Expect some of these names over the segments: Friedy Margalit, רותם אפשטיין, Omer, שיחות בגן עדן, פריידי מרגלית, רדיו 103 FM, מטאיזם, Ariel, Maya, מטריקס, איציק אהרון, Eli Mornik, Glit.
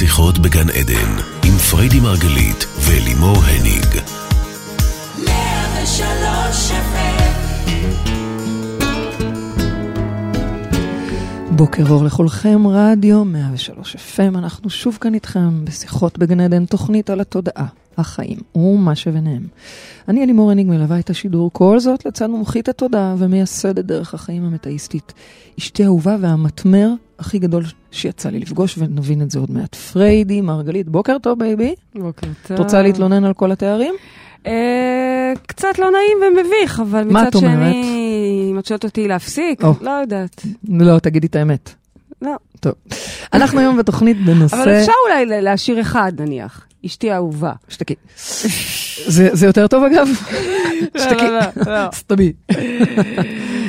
שיחות בגן עדן עם פרידי מרגלית ואלי מורניק 103 בוקר אור לכולכם, רדיו 103 FM, אנחנו שוב כאן איתכם בשיחות בגן עדן, תוכנית על התודעה, החיים ומה שביניהם. אני אלי מורניק מלווה את השידור, כל זאת לצד מומחית התודעה ומייסדת דרך החיים המטאיסטית, אשתי אהובה והמתמר הכי גדול שיצא לי לפגוש, ונבין את זה עוד מעט. פריידי מרגלית, בוקר טוב בייבי. בוקר טוב. רוצה להתלונן על כל התארים? קצת לא נעים ומביך, אבל מצד שני, אם את שואלת אותי להפסיק, לא יודעת. לא, תגידי את האמת. לא. טוב. אנחנו היום בתוכנית בנושא... אבל אפשר אולי להשאיר אחד, נניח. אשתי האהובה. שתקי. זה יותר טוב אגב? שתקי. סתמי.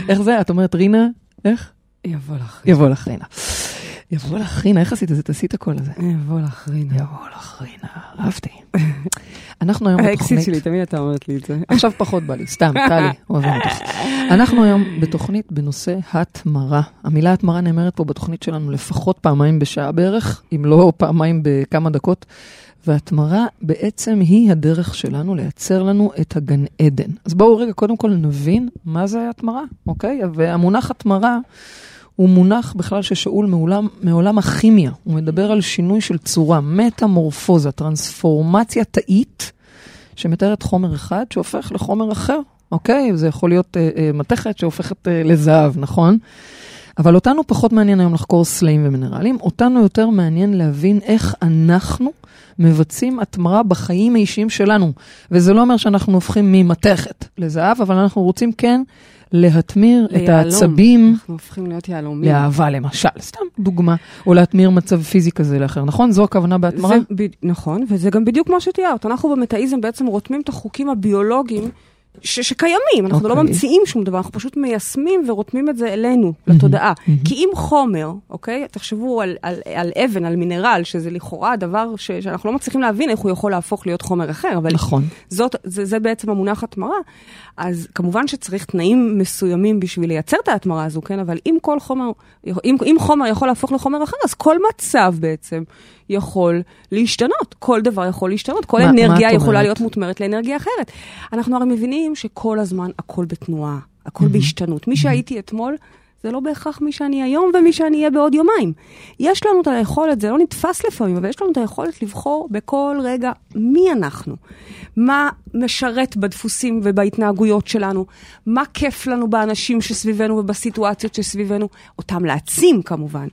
איך זה? את אומרת רינה? איך? יבוא לך. יבוא לך רינה. יבוא לך רינה, איך עשית את זה? תעשי את הכל הזה. יבוא לך רינה. יבוא לך רינה, אהבתי. אנחנו היום בתוכנית... האקסיט שלי, תמיד אתה אומרת לי את זה. עכשיו פחות בא לי, סתם, טלי, אוהבים אותך. אנחנו היום בתוכנית בנושא התמרה. המילה התמרה נאמרת פה בתוכנית שלנו לפחות פעמיים בשעה בערך, אם לא פעמיים בכמה דקות, והתמרה בעצם היא הדרך שלנו לייצר לנו את הגן עדן. אז בואו רגע, קודם כל נבין מה זה התמרה, אוקיי? והמונח התמרה הוא מונח בכלל ששאול מעולם הכימיה. הוא מדבר על שינוי של צורה, מטמורפוזה, טרנספורמציה תאית, שמתארת חומר אחד שהופך לחומר אחר, אוקיי? זה יכול להיות מתכת שהופכת לזהב, נכון? אבל אותנו פחות מעניין היום לחקור סלעים ומינרלים, אותנו יותר מעניין להבין איך אנחנו מבצעים התמרה בחיים האישיים שלנו. וזה לא אומר שאנחנו הופכים ממתכת לזהב, אבל אנחנו רוצים כן להתמיר את העצבים. אנחנו הופכים להיות יעלומים. לאהבה למשל, סתם דוגמה. או להתמיר מצב פיזי כזה לאחר, נכון? זו הכוונה בהתמרה? נכון, וזה גם בדיוק מה שתיארת. אנחנו במטאיזם בעצם רותמים את החוקים הביולוגיים, שקיימים, אנחנו לא ממציאים שום דבר, אנחנו פשוט מיישמים ורותמים את זה אלינו, לתודעה. כי אם חומר, אוקיי, תחשבו על אבן, על מינרל, שזה לכאורה דבר שאנחנו לא מצליחים להבין איך הוא יכול להפוך להיות חומר אחר, אבל זה בעצם המונח התמרה, אז כמובן שצריך תנאים מסוימים בשביל לייצר את ההתמרה הזו, כן, אבל אם חומר יכול להפוך לחומר אחר, אז כל מצב בעצם יכול להשתנות, כל דבר יכול להשתנות, כל אנרגיה יכולה להיות מותמרת לאנרגיה אחרת. אנחנו הרי מבינים שכל הזמן הכל בתנועה, הכל בהשתנות. מי שהייתי אתמול, זה לא בהכרח מי שאני היום ומי שאני אהיה בעוד יומיים. יש לנו את היכולת, זה לא נתפס לפעמים, אבל יש לנו את היכולת לבחור בכל רגע מי אנחנו, מה משרת בדפוסים ובהתנהגויות שלנו, מה כיף לנו באנשים שסביבנו ובסיטואציות שסביבנו, אותם לעצים כמובן.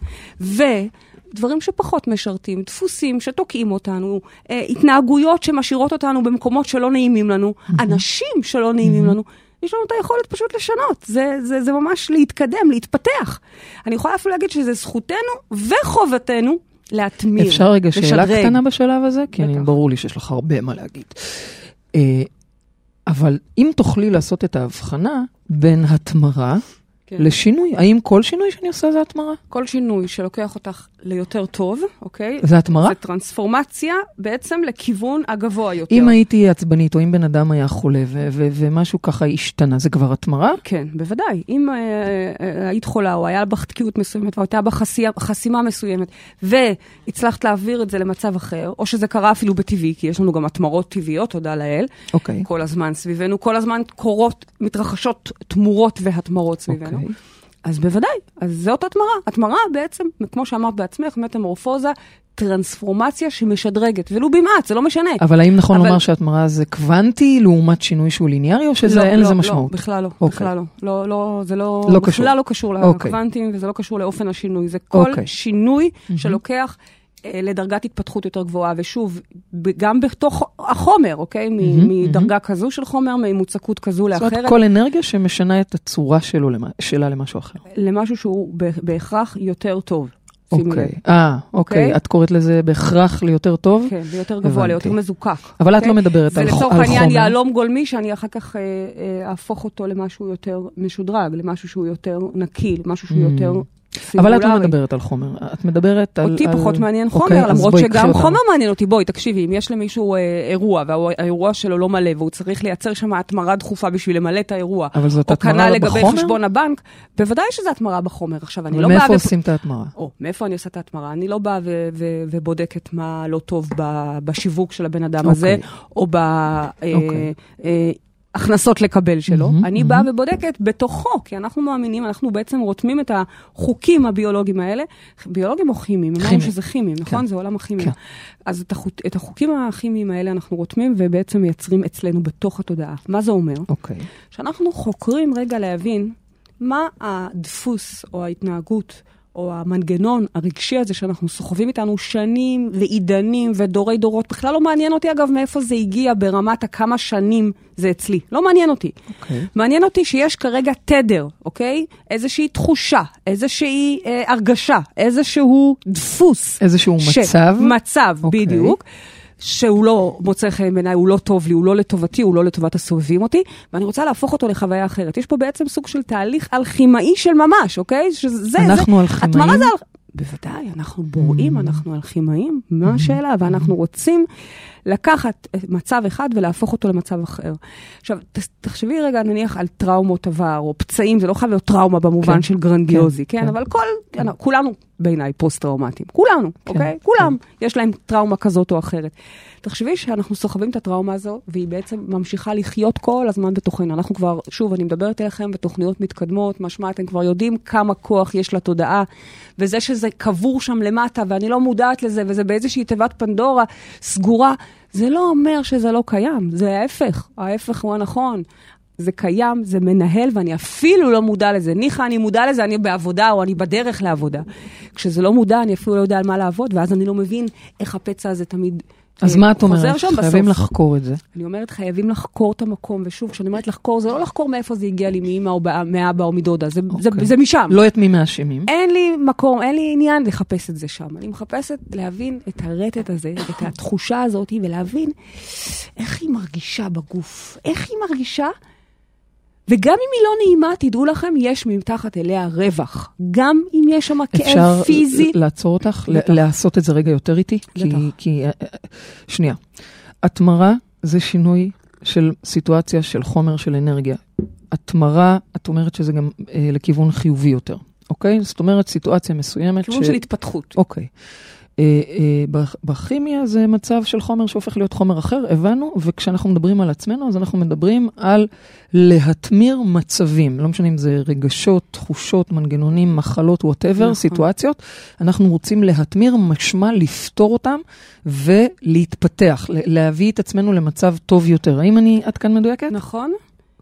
דברים שפחות משרתים, דפוסים שתוקעים אותנו, התנהגויות שמשאירות אותנו במקומות שלא נעימים לנו, אנשים שלא נעימים לנו, יש לנו את היכולת פשוט לשנות. זה ממש להתקדם, להתפתח. אני יכולה אפילו להגיד שזה זכותנו וחובתנו להתמיר. אפשר רגע שאלה קטנה בשלב הזה? כי ברור לי שיש לך הרבה מה להגיד. אבל אם תוכלי לעשות את ההבחנה בין התמרה, לשינוי. האם כל שינוי שאני עושה זה התמרה? כל שינוי שלוקח אותך ליותר טוב, אוקיי? זה התמרה? זה טרנספורמציה בעצם לכיוון הגבוה יותר. אם הייתי עצבנית או אם בן אדם היה חולה ומשהו ככה השתנה, זה כבר התמרה? כן, בוודאי. אם היית חולה או היה בך תקיעות מסוימת או הייתה בך חסימה מסוימת והצלחת להעביר את זה למצב אחר, או שזה קרה אפילו בטבעי, כי יש לנו גם התמרות טבעיות, תודה לאל. אוקיי. כל הזמן סביבנו, כל הזמן קורות, מתרחשות תמורות והתמרות סביבנו. אז בוודאי, אז זאת התמרה. התמרה בעצם, כמו שאמרת בעצמך, מטמורפוזה, טרנספורמציה שמשדרגת, ולו במעט, זה לא משנה. אבל האם נכון לומר שהתמרה זה קוונטי לעומת שינוי שהוא ליניארי, או שזה אין לזה משמעות? בכלל לא, בכלל לא. זה בכלל לא קשור לקוונטים, וזה לא קשור לאופן השינוי. זה כל שינוי שלוקח לדרגת התפתחות יותר גבוהה, ושוב, גם בתוך החומר, אוקיי? מדרגה כזו של חומר, ממוצקות כזו לאחרת. זאת אומרת, כל אנרגיה שמשנה את הצורה שלה למשהו אחר. למשהו שהוא בהכרח יותר טוב. אוקיי. אוקיי. את קוראת לזה בהכרח ליותר טוב? כן, ליותר גבוה, ליותר מזוקק. אבל את לא מדברת על חומר. ולצורך העניין יעלום גולמי, שאני אחר כך אהפוך אותו למשהו יותר משודרג, למשהו שהוא יותר נקיל, משהו שהוא יותר אבל את לא מדברת על חומר, את מדברת על... אותי פחות מעניין חומר, למרות שגם חומר מעניין אותי. בואי, תקשיבי, אם יש למישהו אירוע, והאירוע שלו לא מלא, והוא צריך לייצר שם התמרה דחופה בשביל למלא את האירוע, או קנה לגבי חשבון הבנק, בוודאי שזה התמרה בחומר. עכשיו, אני לא באה... מאיפה עושים את ההתמרה? מאיפה אני עושה את ההתמרה? אני לא באה ובודקת מה לא טוב בשיווק של הבן אדם הזה, או הכנסות לקבל שלו, אני באה ובודקת בתוכו, כי אנחנו מאמינים, אנחנו בעצם רותמים את החוקים הביולוגיים האלה, ביולוגיים או כימיים, הם אומרים שזה כימיים, נכון? זה עולם הכימיה. אז את החוקים הכימיים האלה אנחנו רותמים, ובעצם מייצרים אצלנו בתוך התודעה. מה זה אומר? שאנחנו חוקרים רגע להבין, מה הדפוס או ההתנהגות, או המנגנון הרגשי הזה שאנחנו סוחבים איתנו שנים ועידנים ודורי דורות, בכלל לא מעניין אותי אגב מאיפה זה הגיע ברמת הכמה שנים זה אצלי. לא מעניין אותי. מעניין אותי שיש כרגע תדר, אוקיי? איזושהי תחושה, איזושהי הרגשה, איזשהו דפוס. איזשהו מצב. מצב, בדיוק. שהוא לא מוצא חן בעיניי, הוא לא טוב לי, הוא לא לטובתי, הוא לא לטובת הסובבים אותי, ואני רוצה להפוך אותו לחוויה אחרת. יש פה בעצם סוג של תהליך אלכימאי של ממש, אוקיי? אנחנו אלכימאים? בוודאי, אנחנו בוראים, אנחנו אלכימאים, מה השאלה? ואנחנו רוצים לקחת מצב אחד ולהפוך אותו למצב אחר. עכשיו, תחשבי רגע, נניח, על טראומות עבר, או פצעים, זה לא חייב להיות טראומה במובן של גרנדיוזי, כן? אבל כולנו בעיניי פוסט-טראומטיים. כולנו, אוקיי? כולם. יש להם טראומה כזאת או אחרת. תחשבי שאנחנו סוחבים את הטראומה הזו, והיא בעצם ממשיכה לחיות כל הזמן בתוכנו. אנחנו כבר, שוב, אני מדברת אליכם בתוכניות מתקדמות, משמע, אתם כבר יודעים כמה כוח יש לתודעה, וזה שזה קבור שם למטה, ואני לא מודעת לזה, וזה באיזושהי תיבת פנדורה סגורה. זה לא אומר שזה לא קיים, זה ההפך. ההפך הוא הנכון. זה קיים, זה מנהל, ואני אפילו לא מודע לזה. ניחה, אני מודע לזה, אני בעבודה, או אני בדרך לעבודה. כשזה לא מודע, אני אפילו לא יודע על מה לעבוד, ואז אני לא מבין איך הפצע הזה תמיד... אז מה את אומרת? חייבים לחקור את זה. אני אומרת, חייבים לחקור את המקום, ושוב, כשאני אומרת לחקור, זה לא לחקור מאיפה זה הגיע לי, מאמא או מאבא או מדודה, זה משם. לא את מי מאשימים. אין לי מקום, אין לי עניין לחפש את זה שם. אני מחפשת להבין את הרטט הזה, את התחושה הזאת, ולהבין איך היא מרגישה בגוף. איך היא מרגישה? וגם אם היא לא נעימה, תדעו לכם, יש מתחת אליה רווח. גם אם יש שם כאב פיזי. אפשר לעצור אותך, לעשות את זה רגע יותר איתי? כי, שנייה, התמרה זה שינוי של סיטואציה, של חומר, של אנרגיה. התמרה, את אומרת שזה גם לכיוון חיובי יותר, אוקיי? זאת אומרת, סיטואציה מסוימת. כיוון של התפתחות. אוקיי. בכימיה זה מצב של חומר שהופך להיות חומר אחר, הבנו, וכשאנחנו מדברים על עצמנו, אז אנחנו מדברים על להתמיר מצבים, לא משנה אם זה רגשות, תחושות, מנגנונים, מחלות, whatever, סיטואציות, אנחנו רוצים להתמיר, משמע לפתור אותם, ולהתפתח, להביא את עצמנו למצב טוב יותר. האם אני עד כאן מדויקת? נכון.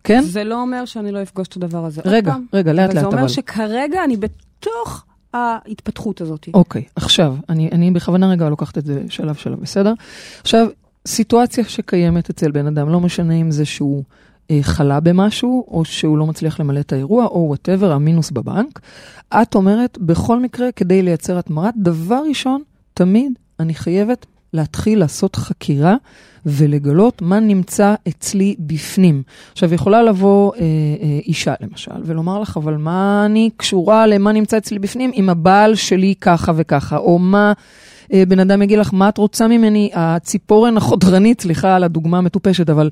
כן? זה לא אומר שאני לא אפגוש את הדבר הזה. רגע, לאט לאט. זה אומר שכרגע אני בתוך... ההתפתחות הזאת. אוקיי, עכשיו, אני בכוונה רגע לוקחת את זה שלב, בסדר? עכשיו, סיטואציה שקיימת אצל בן אדם, לא משנה אם זה שהוא חלה במשהו, או שהוא לא מצליח למלא את האירוע, או whatever, המינוס בבנק, את אומרת, בכל מקרה, כדי לייצר התמרת, דבר ראשון, תמיד אני חייבת להתחיל לעשות חקירה, ולגלות מה נמצא אצלי בפנים. עכשיו, יכולה לבוא אישה, למשל, ולומר לך, אבל מה אני קשורה למה נמצא אצלי בפנים, אם הבעל שלי ככה וככה, או מה, בן אדם יגיד לך, מה את רוצה ממני, הציפורן החודרנית, סליחה על הדוגמה המטופשת, אבל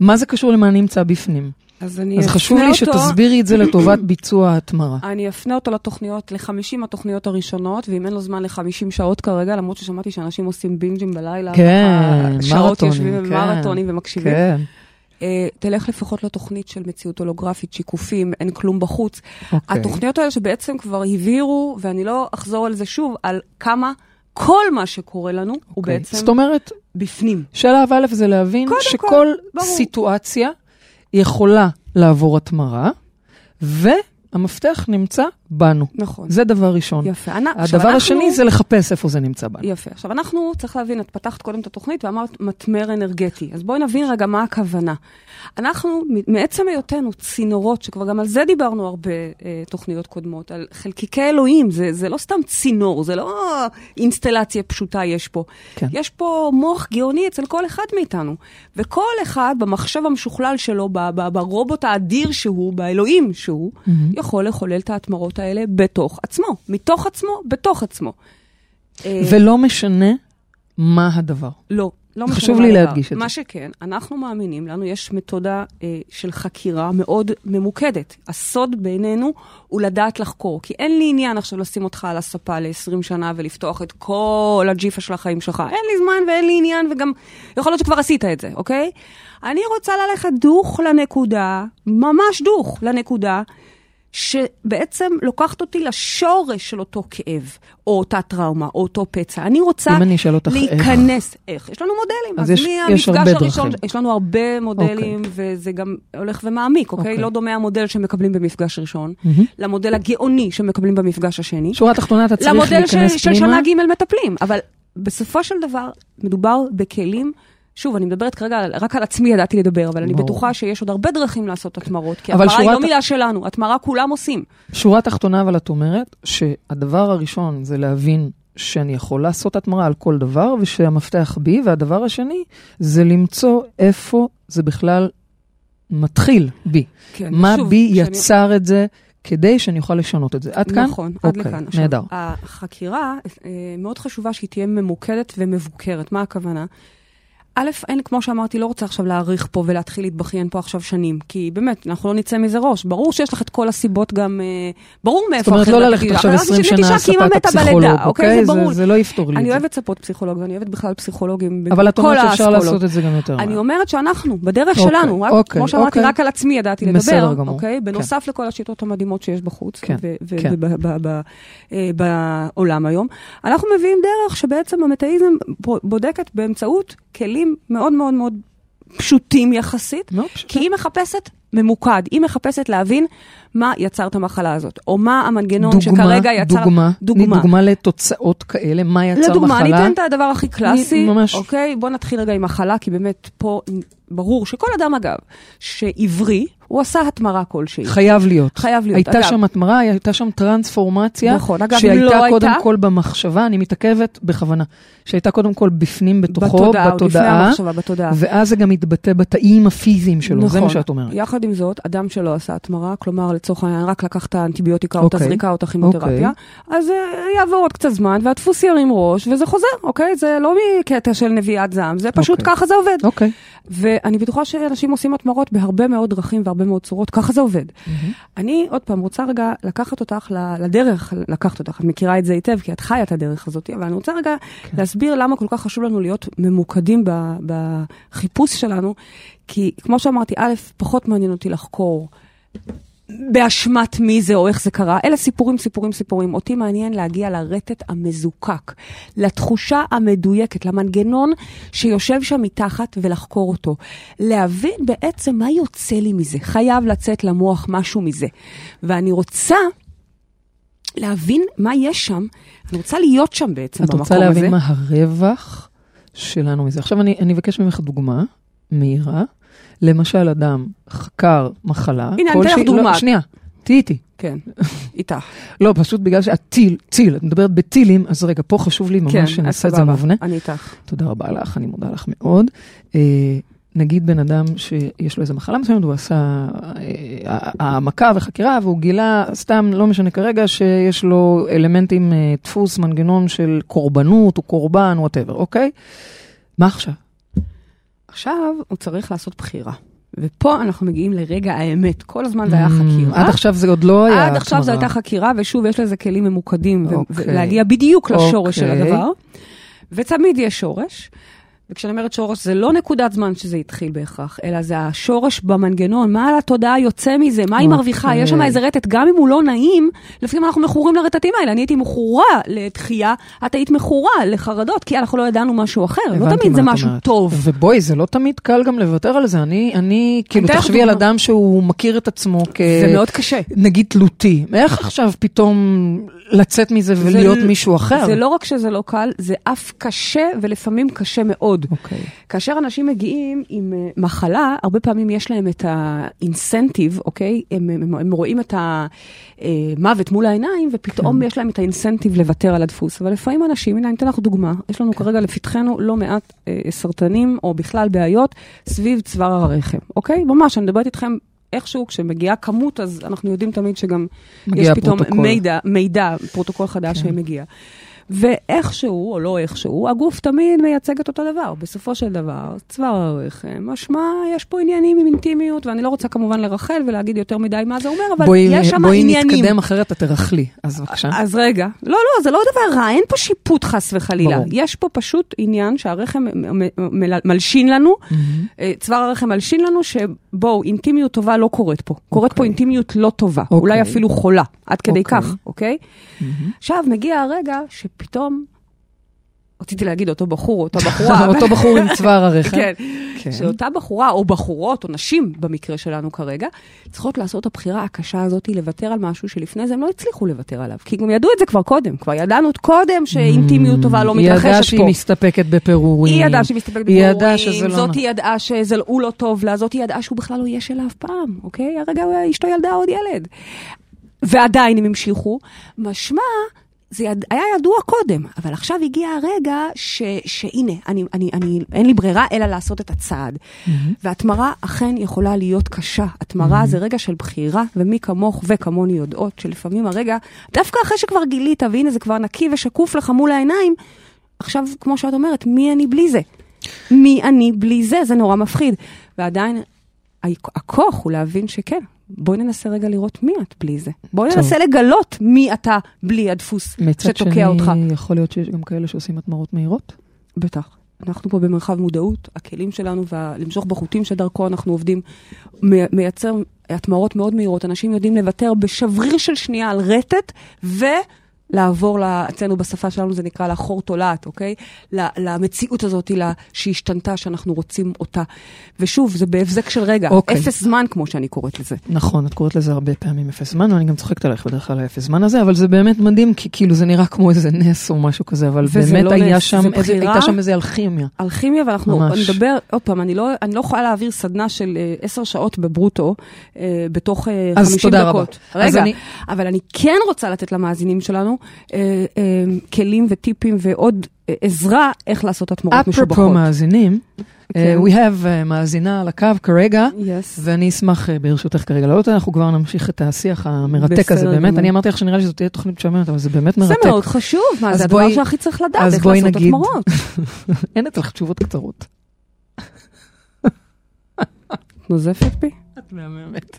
מה זה קשור למה נמצא בפנים? אז חשוב לי שתסבירי את זה לטובת ביצוע ההתמרה. אני אפנה אותו לתוכניות, ל-50 התוכניות הראשונות, ואם אין לו זמן ל-50 שעות כרגע, למרות ששמעתי שאנשים עושים בינג'ים בלילה, שעות יושבים במרתונים ומקשיבים. תלך לפחות לתוכנית של מציאות הולוגרפית, שיקופים, אין כלום בחוץ. התוכניות האלה שבעצם כבר הבהירו, ואני לא אחזור על זה שוב, על כמה כל מה שקורה לנו הוא בעצם בפנים. שלב א' זה להבין שכל סיטואציה יכולה לעבור התמרה, והמפתח נמצא בנו. נכון. זה דבר ראשון. יפה. הדבר השני זה לחפש איפה זה נמצא בנו. יפה. עכשיו, אנחנו צריך להבין, את פתחת קודם את התוכנית ואמרת מתמר אנרגטי. אז בואי נבין רגע מה הכוונה. אנחנו, מעצם היותנו, צינורות, שכבר גם על זה דיברנו הרבה תוכניות קודמות, על חלקיקי אלוהים, זה לא סתם צינור, זה לא אינסטלציה פשוטה יש פה. כן. יש פה מוח גאוני אצל כל אחד מאיתנו. וכל אחד, במחשב המשוכלל שלו, ברובוט האדיר שהוא, באלוהים שהוא, יכול לחולל את ההתמרות התובנות האלה בתוך עצמו, מתוך עצמו, בתוך עצמו. ולא משנה מה הדבר. לא, לא משנה. חשוב לי להדגיש את זה. מה שכן, אנחנו מאמינים, לנו יש מתודה של חקירה מאוד ממוקדת. הסוד בינינו הוא לדעת לחקור, כי אין לי עניין עכשיו לשים אותך על הספה ל-20 שנה ולפתוח את כל הג'יפה של החיים שלך. אין לי זמן ואין לי עניין, וגם יכול להיות שכבר עשית את זה, אוקיי? אני רוצה ללכת דוך לנקודה, ממש דוך לנקודה, שבעצם לוקחת אותי לשורש של אותו כאב, או אותה טראומה, או אותו פצע. אני רוצה להיכנס איך. יש לנו מודלים. אז יש הרבה דרכים. יש לנו הרבה מודלים, וזה גם הולך ומעמיק, אוקיי? לא דומה המודל שמקבלים במפגש ראשון, למודל הגאוני שמקבלים במפגש השני. שורה תחתונה, אתה צריך להיכנס פנימה. למודל של שנה ג' מטפלים. אבל בסופו של דבר, מדובר בכלים... שוב, אני מדברת כרגע, רק על עצמי ידעתי לדבר, אבל אני בטוחה שיש עוד הרבה דרכים לעשות התמרות, כי התמרה היא לא מילה שלנו, התמרה כולם עושים. שורה תחתונה, אבל את אומרת שהדבר הראשון זה להבין שאני יכול לעשות התמרה על כל דבר, ושהמפתח בי, והדבר השני זה למצוא איפה זה בכלל מתחיל בי. מה בי יצר את זה כדי שאני אוכל לשנות את זה. עד כאן? נכון, עד לכאן. נהדר. החקירה מאוד חשובה שהיא תהיה ממוקדת ומבוקרת. מה הכוונה? א', אין, כמו שאמרתי, לא רוצה עכשיו להעריך פה ולהתחיל להתבכיין פה עכשיו שנים, כי באמת, אנחנו לא נצא מזה ראש. ברור שיש לך את כל הסיבות גם, ברור מאיפה אחרת. זאת אומרת, לא ללכת עכשיו 20 שנה על ספת הפסיכולוג, אוקיי? זה לא יפתור לי את זה. אני אוהבת ספות פסיכולוג, ואני אוהבת בכלל פסיכולוגים. אבל את אומרת שאפשר לעשות את זה גם יותר. אני אומרת שאנחנו, בדרך שלנו, כמו שאמרתי, רק על עצמי ידעתי לדבר, אוקיי? בנוסף לכל השיטות המדהימות שיש בחוץ, ובעולם היום, אנחנו מביאים דרך שבעצם המטאיזם בודקת באמצעות כלים מאוד מאוד מאוד פשוטים יחסית, כי היא מחפשת ממוקד, היא מחפשת להבין מה יצר את המחלה הזאת, או מה המנגנון שכרגע יצר... דוגמה לתוצאות כאלה, מה יצר מחלה? לדוגמה, אני אתן את הדבר הכי קלאסי, אוקיי? בוא נתחיל רגע עם מחלה, כי באמת פה ברור שכל אדם אגב, שעברי, הוא עשה התמרה כלשהי. חייב להיות. חייב להיות. הייתה שם התמרה, הייתה שם טרנספורמציה, נכון, אגב, שהייתה קודם כל במחשבה, אני מתעכבת בכוונה, שהייתה קודם כל בפנים בתוכו, בתודעה, ואז זה גם התבטא בתאים הפיזיים שלו, זה מה שאת אומרת. יחד עם זאת, אדם שלא עשה התמרה, כלומר לצורך העניין, רק לקח את האנטיביוטיקה או את הזריקה או את הכימותרפיה, אז יעבור עוד קצת זמן, והדפוס ירים ראש, וזה חוזר, אוקיי? זה לא מקטע של נביעת זעם, זה פשוט ככה זה עובד. אוקיי. ואני בטוחה שאנשים עושים התמרות בהרבה מאוד דרכים והרבה מאוד צורות, ככה זה עובד. אני עוד פעם רוצה רגע לקחת אותך לדרך, לקחת אותך, את מכירה את זה היטב, כי את חיה את הדרך הזאת, אבל אני רוצה רגע להסביר למה כל כך חשוב לנו להיות ממוקדים בחיפוש שלנו, כי כמו שאמרתי, א', פחות מעניין אותי לחקור באשמת מי זה או איך זה קרה, אלה סיפורים, סיפורים, סיפורים. אותי מעניין להגיע לרטט המזוקק, לתחושה המדויקת, למנגנון שיושב שם מתחת ולחקור אותו. להבין בעצם מה יוצא לי מזה. חייב לצאת למוח משהו מזה. ואני רוצה להבין מה יש שם. אני רוצה להיות שם בעצם במקום הזה. את רוצה להבין מה הרווח שלנו מזה. עכשיו אני אבקש ממך דוגמה מהירה. למשל, אדם חקר מחלה. הנה, אני אתן לך דוגמה. שנייה, תהי איתי. כן, איתך. לא, פשוט בגלל שאת טיל, את מדברת בטילים, אז רגע, פה חשוב לי ממש שנעשה את זה מובנה. אני איתך. תודה רבה לך, אני מודה לך מאוד. נגיד בן אדם שיש לו איזה מחלה מסוימת, הוא עשה העמקה וחקירה, והוא גילה, סתם לא משנה כרגע, שיש לו אלמנטים, דפוס, מנגנון של קורבנות, או קורבן, whatever, אוקיי? מה עכשיו? עכשיו הוא צריך לעשות בחירה. ופה אנחנו מגיעים לרגע האמת. כל הזמן זה היה חקירה. עד עכשיו זה עוד לא היה התמרה. עד עכשיו זה הייתה חקירה, ושוב יש לזה כלים ממוקדים, ולהגיע בדיוק לשורש של הדבר. ותמיד יש שורש. וכשאני אומרת שורש, זה לא נקודת זמן שזה התחיל בהכרח, אלא זה השורש במנגנון. מה על התודעה יוצא מזה? מה היא מרוויחה? יש שם איזה רטט, גם אם הוא לא נעים, לפעמים אנחנו מכורים לרטטים האלה. אני הייתי מכורה לדחייה, את היית מכורה לחרדות, כי אנחנו לא ידענו משהו אחר. לא תמיד זה משהו טוב. ובואי, זה לא תמיד קל גם לוותר על זה. אני כאילו, תחשבי על אדם שהוא מכיר את עצמו כ... זה מאוד קשה. נגיד תלותי. איך עכשיו פתאום לצאת מזה ולהיות מישהו אחר? זה לא רק שזה לא קל, זה אף קשה, ולפעמים קשה מאוד. Okay. כאשר אנשים מגיעים עם מחלה, הרבה פעמים יש להם את האינסנטיב, אוקיי? הם רואים את המוות מול העיניים, ופתאום יש להם את האינסנטיב לוותר על הדפוס. אבל לפעמים אנשים, הנה, אני אתן לך דוגמה, יש לנו כרגע לפתחנו לא מעט סרטנים, או בכלל בעיות, סביב צוואר הרחם, אוקיי? ממש, אני מדברת איתכם איכשהו, כשמגיעה כמות, אז אנחנו יודעים תמיד שגם יש פתאום מידע, פרוטוקול חדש שמגיע. ואיכשהו, או לא איכשהו, הגוף תמיד מייצג את אותו דבר. בסופו של דבר, צוואר הרחם, משמע, יש פה עניינים עם אינטימיות, ואני לא רוצה כמובן לרחל ולהגיד יותר מדי מה זה אומר, אבל יש שם עניינים. בואי נתקדם אחרת, את תרחלי, אז בבקשה. אז רגע. לא, זה לא דבר רע, אין פה שיפוט חס וחלילה. יש פה פשוט עניין שהרחם מלשין לנו, צוואר הרחם מלשין לנו, שבואו, אינטימיות טובה לא קורית פה. קורית פה אינטימיות לא טובה, אולי אפילו חולה, עד כדי כך, אוקיי? עכשיו מגיע הרגע שפתאום, רציתי להגיד אותו בחור, אותה בחורה. אותו בחור עם צוואר הרחם. כן. שאותה בחורה, או בחורות, או נשים, במקרה שלנו כרגע, צריכות לעשות הבחירה הקשה הזאת, לוותר על משהו שלפני זה הם לא הצליחו לוותר עליו. כי גם ידעו את זה כבר קודם. כבר ידענו קודם שאינטימיות טובה לא מתרחשת פה. היא ידעה שהיא מסתפקת בפירורים. זאת ידעה שזה לא טוב לה, זאת ידעה שהוא בכלל לא יש אליו פעם, אוקיי? הרגע אשתו ילדה עוד ילד. ועדיין הם המשיכו. משמע זה היה ידוע קודם, אבל עכשיו הגיע הרגע שהנה, אין לי ברירה אלא לעשות את הצעד. והתמרה אכן יכולה להיות קשה. התמרה זה רגע של בחירה, ומי כמוך וכמוני יודעות, שלפעמים הרגע, דווקא אחרי שכבר גילית, והנה זה כבר נקי ושקוף לך מול העיניים, עכשיו, כמו שאת אומרת, מי אני בלי זה? מי אני בלי זה? זה נורא מפחיד. ועדיין, הכוח הוא להבין שכן. בואי ננסה רגע לראות מי את בלי זה. בואי ננסה לגלות מי אתה בלי הדפוס שתוקע אותך. מצד שני, יכול להיות שיש גם כאלה שעושים התמרות מהירות? בטח. אנחנו פה במרחב מודעות, הכלים שלנו, ולמשוך בחוטים שדרכו אנחנו עובדים, מייצר התמרות מאוד מהירות. אנשים יודעים לוותר בשבריר של שנייה על רטט, ולעבור אצלנו בשפה שלנו, זה נקרא לאחור תולעת, אוקיי? למציאות הזאת שהשתנתה שאנחנו רוצים אותה. ושוב, זה בהבזק של רגע. אוקיי. אפס זמן, כמו שאני קוראת לזה. נכון, את קוראת לזה הרבה פעמים אפס זמן, ואני גם צוחקת עליך בדרך כלל האפס זמן הזה, אבל זה באמת מדהים, כי כאילו זה נראה כמו איזה נס או משהו כזה, אבל באמת לא היה נס, שם, הייתה שם איזה אלכימיה. אלכימיה, ואנחנו נדבר, עוד פעם, אני לא יכולה להעביר סדנה של 10 שעות בברוטו, בתוך 50 דקות. רגע, אבל אני כן רוצה לתת למאזינים שלנו כלים וטיפים ועוד עזרה איך לעשות התמרות משובחות. אפרופו מאזינים, we have מאזינה על הקו כרגע, ואני אשמח ברשותך כרגע לעלות, אנחנו כבר נמשיך את השיח המרתק הזה, באמת, אני אמרתי לך שנראה לי שזאת תהיה תוכנית משעממת, אבל זה באמת מרתק. זה מאוד חשוב, מה זה הדבר שהכי צריך לדעת, איך לעשות התמרות. אין אצלך תשובות קצרות. את נוזפת בי? את מהממת.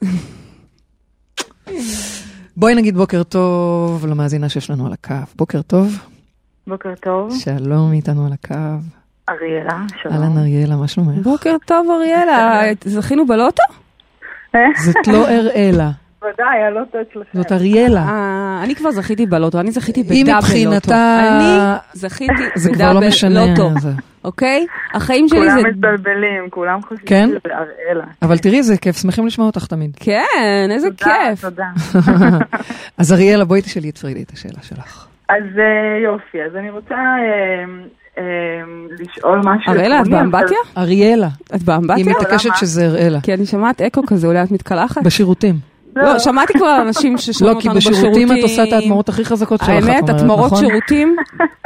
בואי נגיד בוקר טוב למאזינה שיש לנו על הקו. בוקר טוב. בוקר טוב. שלום איתנו על הקו. אריאלה, שלום. אלן אריאלה, מה שלומך? בוקר טוב אריאלה, זכינו בלוטו? זאת לא אריאלה. ודאי, הלוטו אצלכם. זאת אריאלה. אני כבר זכיתי בלוטו, אני זכיתי בדאבל לוטו. היא מבחינתה... אני זכיתי בדאבל לוטו. זה כבר לא משנה. אוקיי? החיים שלי זה... כולם מתבלבלים, כולם חושבים שזה אראלה. אבל תראי, זה כיף, שמחים לשמוע אותך תמיד. כן, איזה כיף. תודה. אז אריאלה, בואי תשאלי את פרידי את השאלה שלך. אז יופי, אז אני רוצה לשאול משהו. אראלה, את באמבטיה? אריאלה. את באמבטיה? היא מתעקשת שזה אראלה. כי אני שמעת אקו כזה, אולי את מתקלחת? בשירותים. לא, שמעתי כבר אנשים ששומעו אותנו בשירותים. לא, כי בשירותים את עושה את ההתמרות הכי חזקות שלך, את אומרת, נכון? האמת, התמרות שירותים,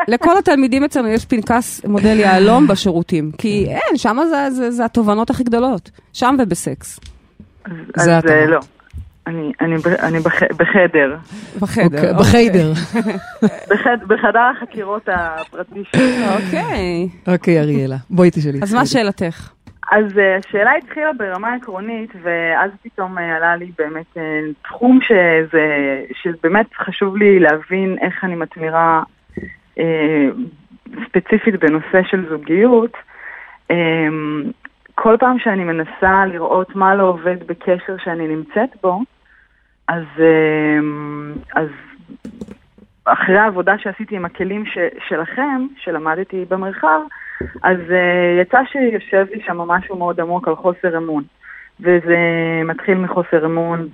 לכל התלמידים אצלנו יש פנקס מודל יעלום בשירותים, כי אין, שם זה התובנות הכי גדולות, שם ובסקס. אז לא, אני בחדר. בחדר. בחדר. בחדר החקירות הפרטי שלי. אוקיי. אוקיי, אריאלה, בואי תשאלי. אז מה שאלתך? אז השאלה התחילה ברמה עקרונית, ואז פתאום עלה לי באמת תחום שבאמת חשוב לי להבין איך אני מתמירה ספציפית בנושא של זוגיות. כל פעם שאני מנסה לראות מה לא עובד בקשר שאני נמצאת בו, אז אחרי העבודה שעשיתי עם הכלים שלכם, שלמדתי במרחב, אז יצא שיושב לי שם משהו מאוד עמוק על חוסר אמון. וזה מתחיל מחוסר אמון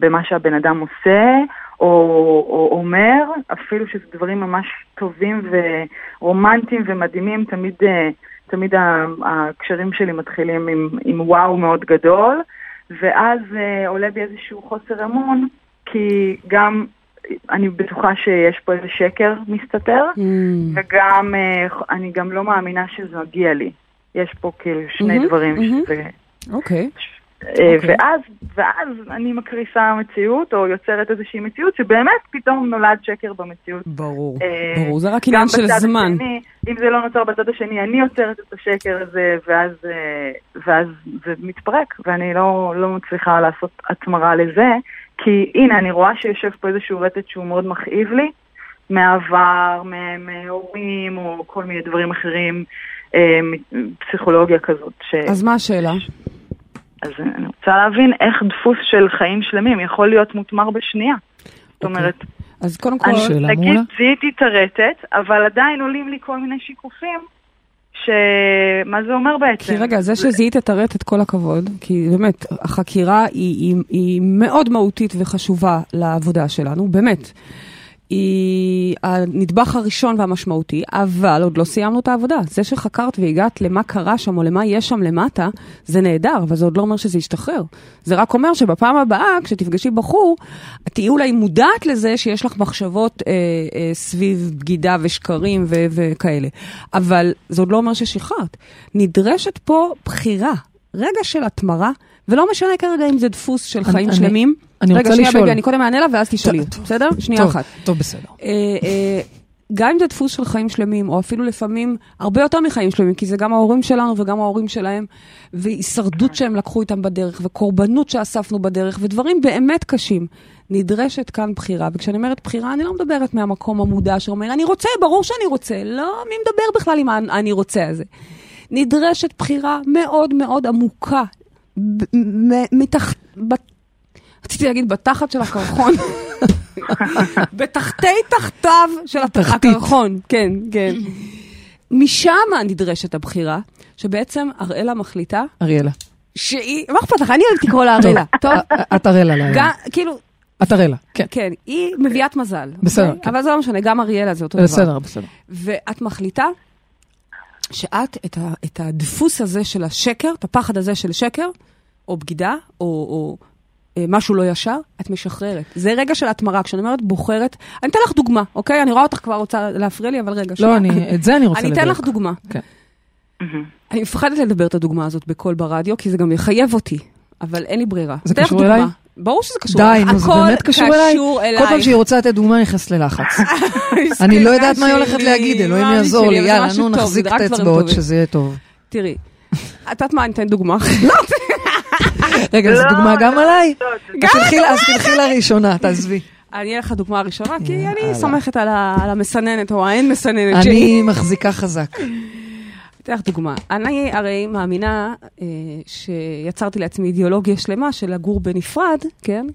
במה שהבן אדם עושה, או אומר, אפילו שזה דברים ממש טובים ורומנטיים ומדהימים, תמיד הקשרים שלי מתחילים עם וואו מאוד גדול, ואז עולה בי איזשהו חוסר אמון, כי גם... אני בטוחה שיש פה איזה שקר מסתתר, וגם אני גם לא מאמינה שזה מגיע לי. יש פה כאילו שני דברים שזה... אוקיי. ואז אני מקריסה מציאות, או יוצרת איזושהי מציאות, שבאמת פתאום נולד שקר במציאות. ברור, ברור, זה רק עניין של זמן. אם זה לא נוצר בצד השני, אני יוצרת את השקר הזה, ואז זה מתפרק, ואני לא מצליחה לעשות התמרה לזה, כי הנה, אני רואה שיושב פה איזשהו רטט שהוא מאוד מכאיב לי, מעבר, מהורים, או כל מיני דברים אחרים, פסיכולוגיה כזאת. אז מה השאלה? אז אני רוצה להבין איך דפוס של חיים שלמים יכול להיות מותמר בשנייה. זאת אומרת, אז קודם כל, אני נגיד זיהיתי את הרטט, אבל עדיין עולים לי כל מיני שיקופים, שמה זה אומר בעצם? כי רגע, זה שזיהית את הרטט, כל הכבוד, כי באמת, החקירה היא מאוד מהותית וחשובה לעבודה שלנו, באמת. היא הנדבך הראשון והמשמעותי, אבל עוד לא סיימנו את העבודה. זה שחקרת והגעת למה קרה שם או למה יש שם למטה, זה נהדר, אבל זה עוד לא אומר שזה ישתחרר. זה רק אומר שבפעם הבאה, כשתפגשי בחור, תהיי אולי מודעת לזה שיש לך מחשבות סביב בגידה ושקרים וכאלה. אבל זה עוד לא אומר ששחררת. נדרשת פה בחירה, רגע של התמרה, ולא משנה כרגע אם זה דפוס של חיים שלמים. רגע, שנייה, בגלל, אני קודם מענה לה ואז תשאלי. בסדר? שנייה אחת. טוב, בסדר. גם אם זה דפוס של חיים שלמים, או אפילו לפעמים הרבה יותר מחיים שלמים, כי זה גם ההורים שלנו וגם ההורים שלהם, והישרדות שהם לקחו איתם בדרך, וקורבנות שאספנו בדרך, ודברים באמת קשים. נדרשת כאן בחירה, וכשאני אומרת בחירה, אני לא מדברת מהמקום המודע שאומר, אני רוצה, ברור שאני רוצה. לא, מי מדבר בכלל עם אני רוצה הזה. נדרשת בחירה מאוד מאוד עמוקה, רציתי להגיד בתחת של הקרחון, בתחתי תחתיו של הקרחון, כן, כן. משם נדרשת הבחירה, שבעצם אראלה מחליטה, אראלה. שהיא, מה אכפת לך? אני אוהבת לקרוא לה אראלה. טוב, את אראלה לה. כאילו, את אראלה, כן. כן, היא מביאת מזל. בסדר. אבל זה לא משנה, גם אראלה זה אותו דבר. בסדר, בסדר. ואת מחליטה, שאת את הדפוס הזה של השקר, את הפחד הזה של שקר, או בגידה, או משהו לא ישר, את משחררת. זה רגע של התמרה, כשאני אומרת בוחרת, אני אתן לך דוגמה, אוקיי? אני רואה אותך כבר רוצה להפריע לי, אבל רגע. לא, את זה אני רוצה לדבר. אני אתן לך דוגמה. אני מפחדת לדבר את הדוגמה הזאת בכל ברדיו, כי זה גם יחייב אותי, אבל אין לי ברירה. זה קשור אליי? ברור שזה קשור אליי. די, זה באמת קשור אליי. כל פעם שהיא רוצה לתת דוגמה, נכנס ללחץ. אני לא יודעת מה היא הולכת להגיד, אלוהים יעזור לי, יאללה, נו, נחזיק את האצבעות שזה יהיה טוב. תראי, את יודעת מה, אני אתן דוגמה. רגע, זו דוגמה גם עליי? אז תלכי לראשונה, תעזבי. אני אהיה לך דוגמה הראשונה, כי אני סומכת על המסננת או האין מסננת שלי. אני מחזיקה חזק. אתן לך דוגמה. אני הרי מאמינה שיצרתי לעצמי אידיאולוגיה שלמה של לגור בנפרד, כן?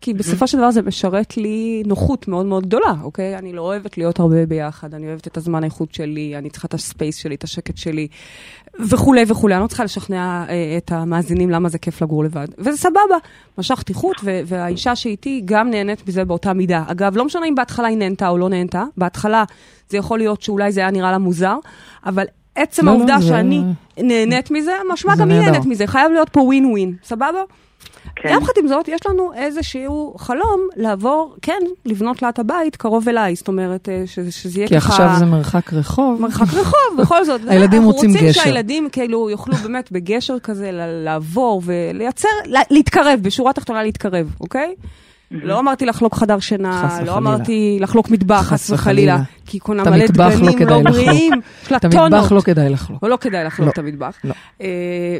כי בסופו של דבר זה משרת לי נוחות מאוד מאוד גדולה, אוקיי? אני לא אוהבת להיות הרבה ביחד, אני אוהבת את הזמן האיכות שלי, אני צריכה את הספייס שלי, את השקט שלי, וכולי וכולי. אני לא צריכה לשכנע את המאזינים למה זה כיף לגור לבד. וזה סבבה, משכתי חוט, והאישה שאיתי גם נהנית מזה באותה מידה. אגב, לא משנה אם בהתחלה היא נהנתה או לא נהנתה, בהתחלה זה יכול להיות שאולי זה היה נראה לה מוזר, אבל עצם העובדה שאני נהנית מזה, משמע גם היא נהנית מזה. חייב להיות פה ווין-ווין, סבבה? יחד עם זאת, יש לנו איזשהו חלום לעבור, כן, לבנות לה את הבית קרוב אליי, זאת אומרת, שזה יהיה ככה... כי עכשיו זה מרחק רחוב. מרחק רחוב, בכל זאת. הילדים רוצים גשר. אנחנו רוצים שהילדים כאילו יוכלו באמת בגשר כזה לעבור ולייצר, להתקרב, בשורה התחתונה להתקרב, אוקיי? לא אמרתי לחלוק חדר שינה, לא אמרתי לחלוק מטבח, חס וחלילה, כי קונה מלא דגנים לא בריאים, יש לה טונות. את המטבח לא כדאי לחלוק. לא כדאי לחלוק את המטבח.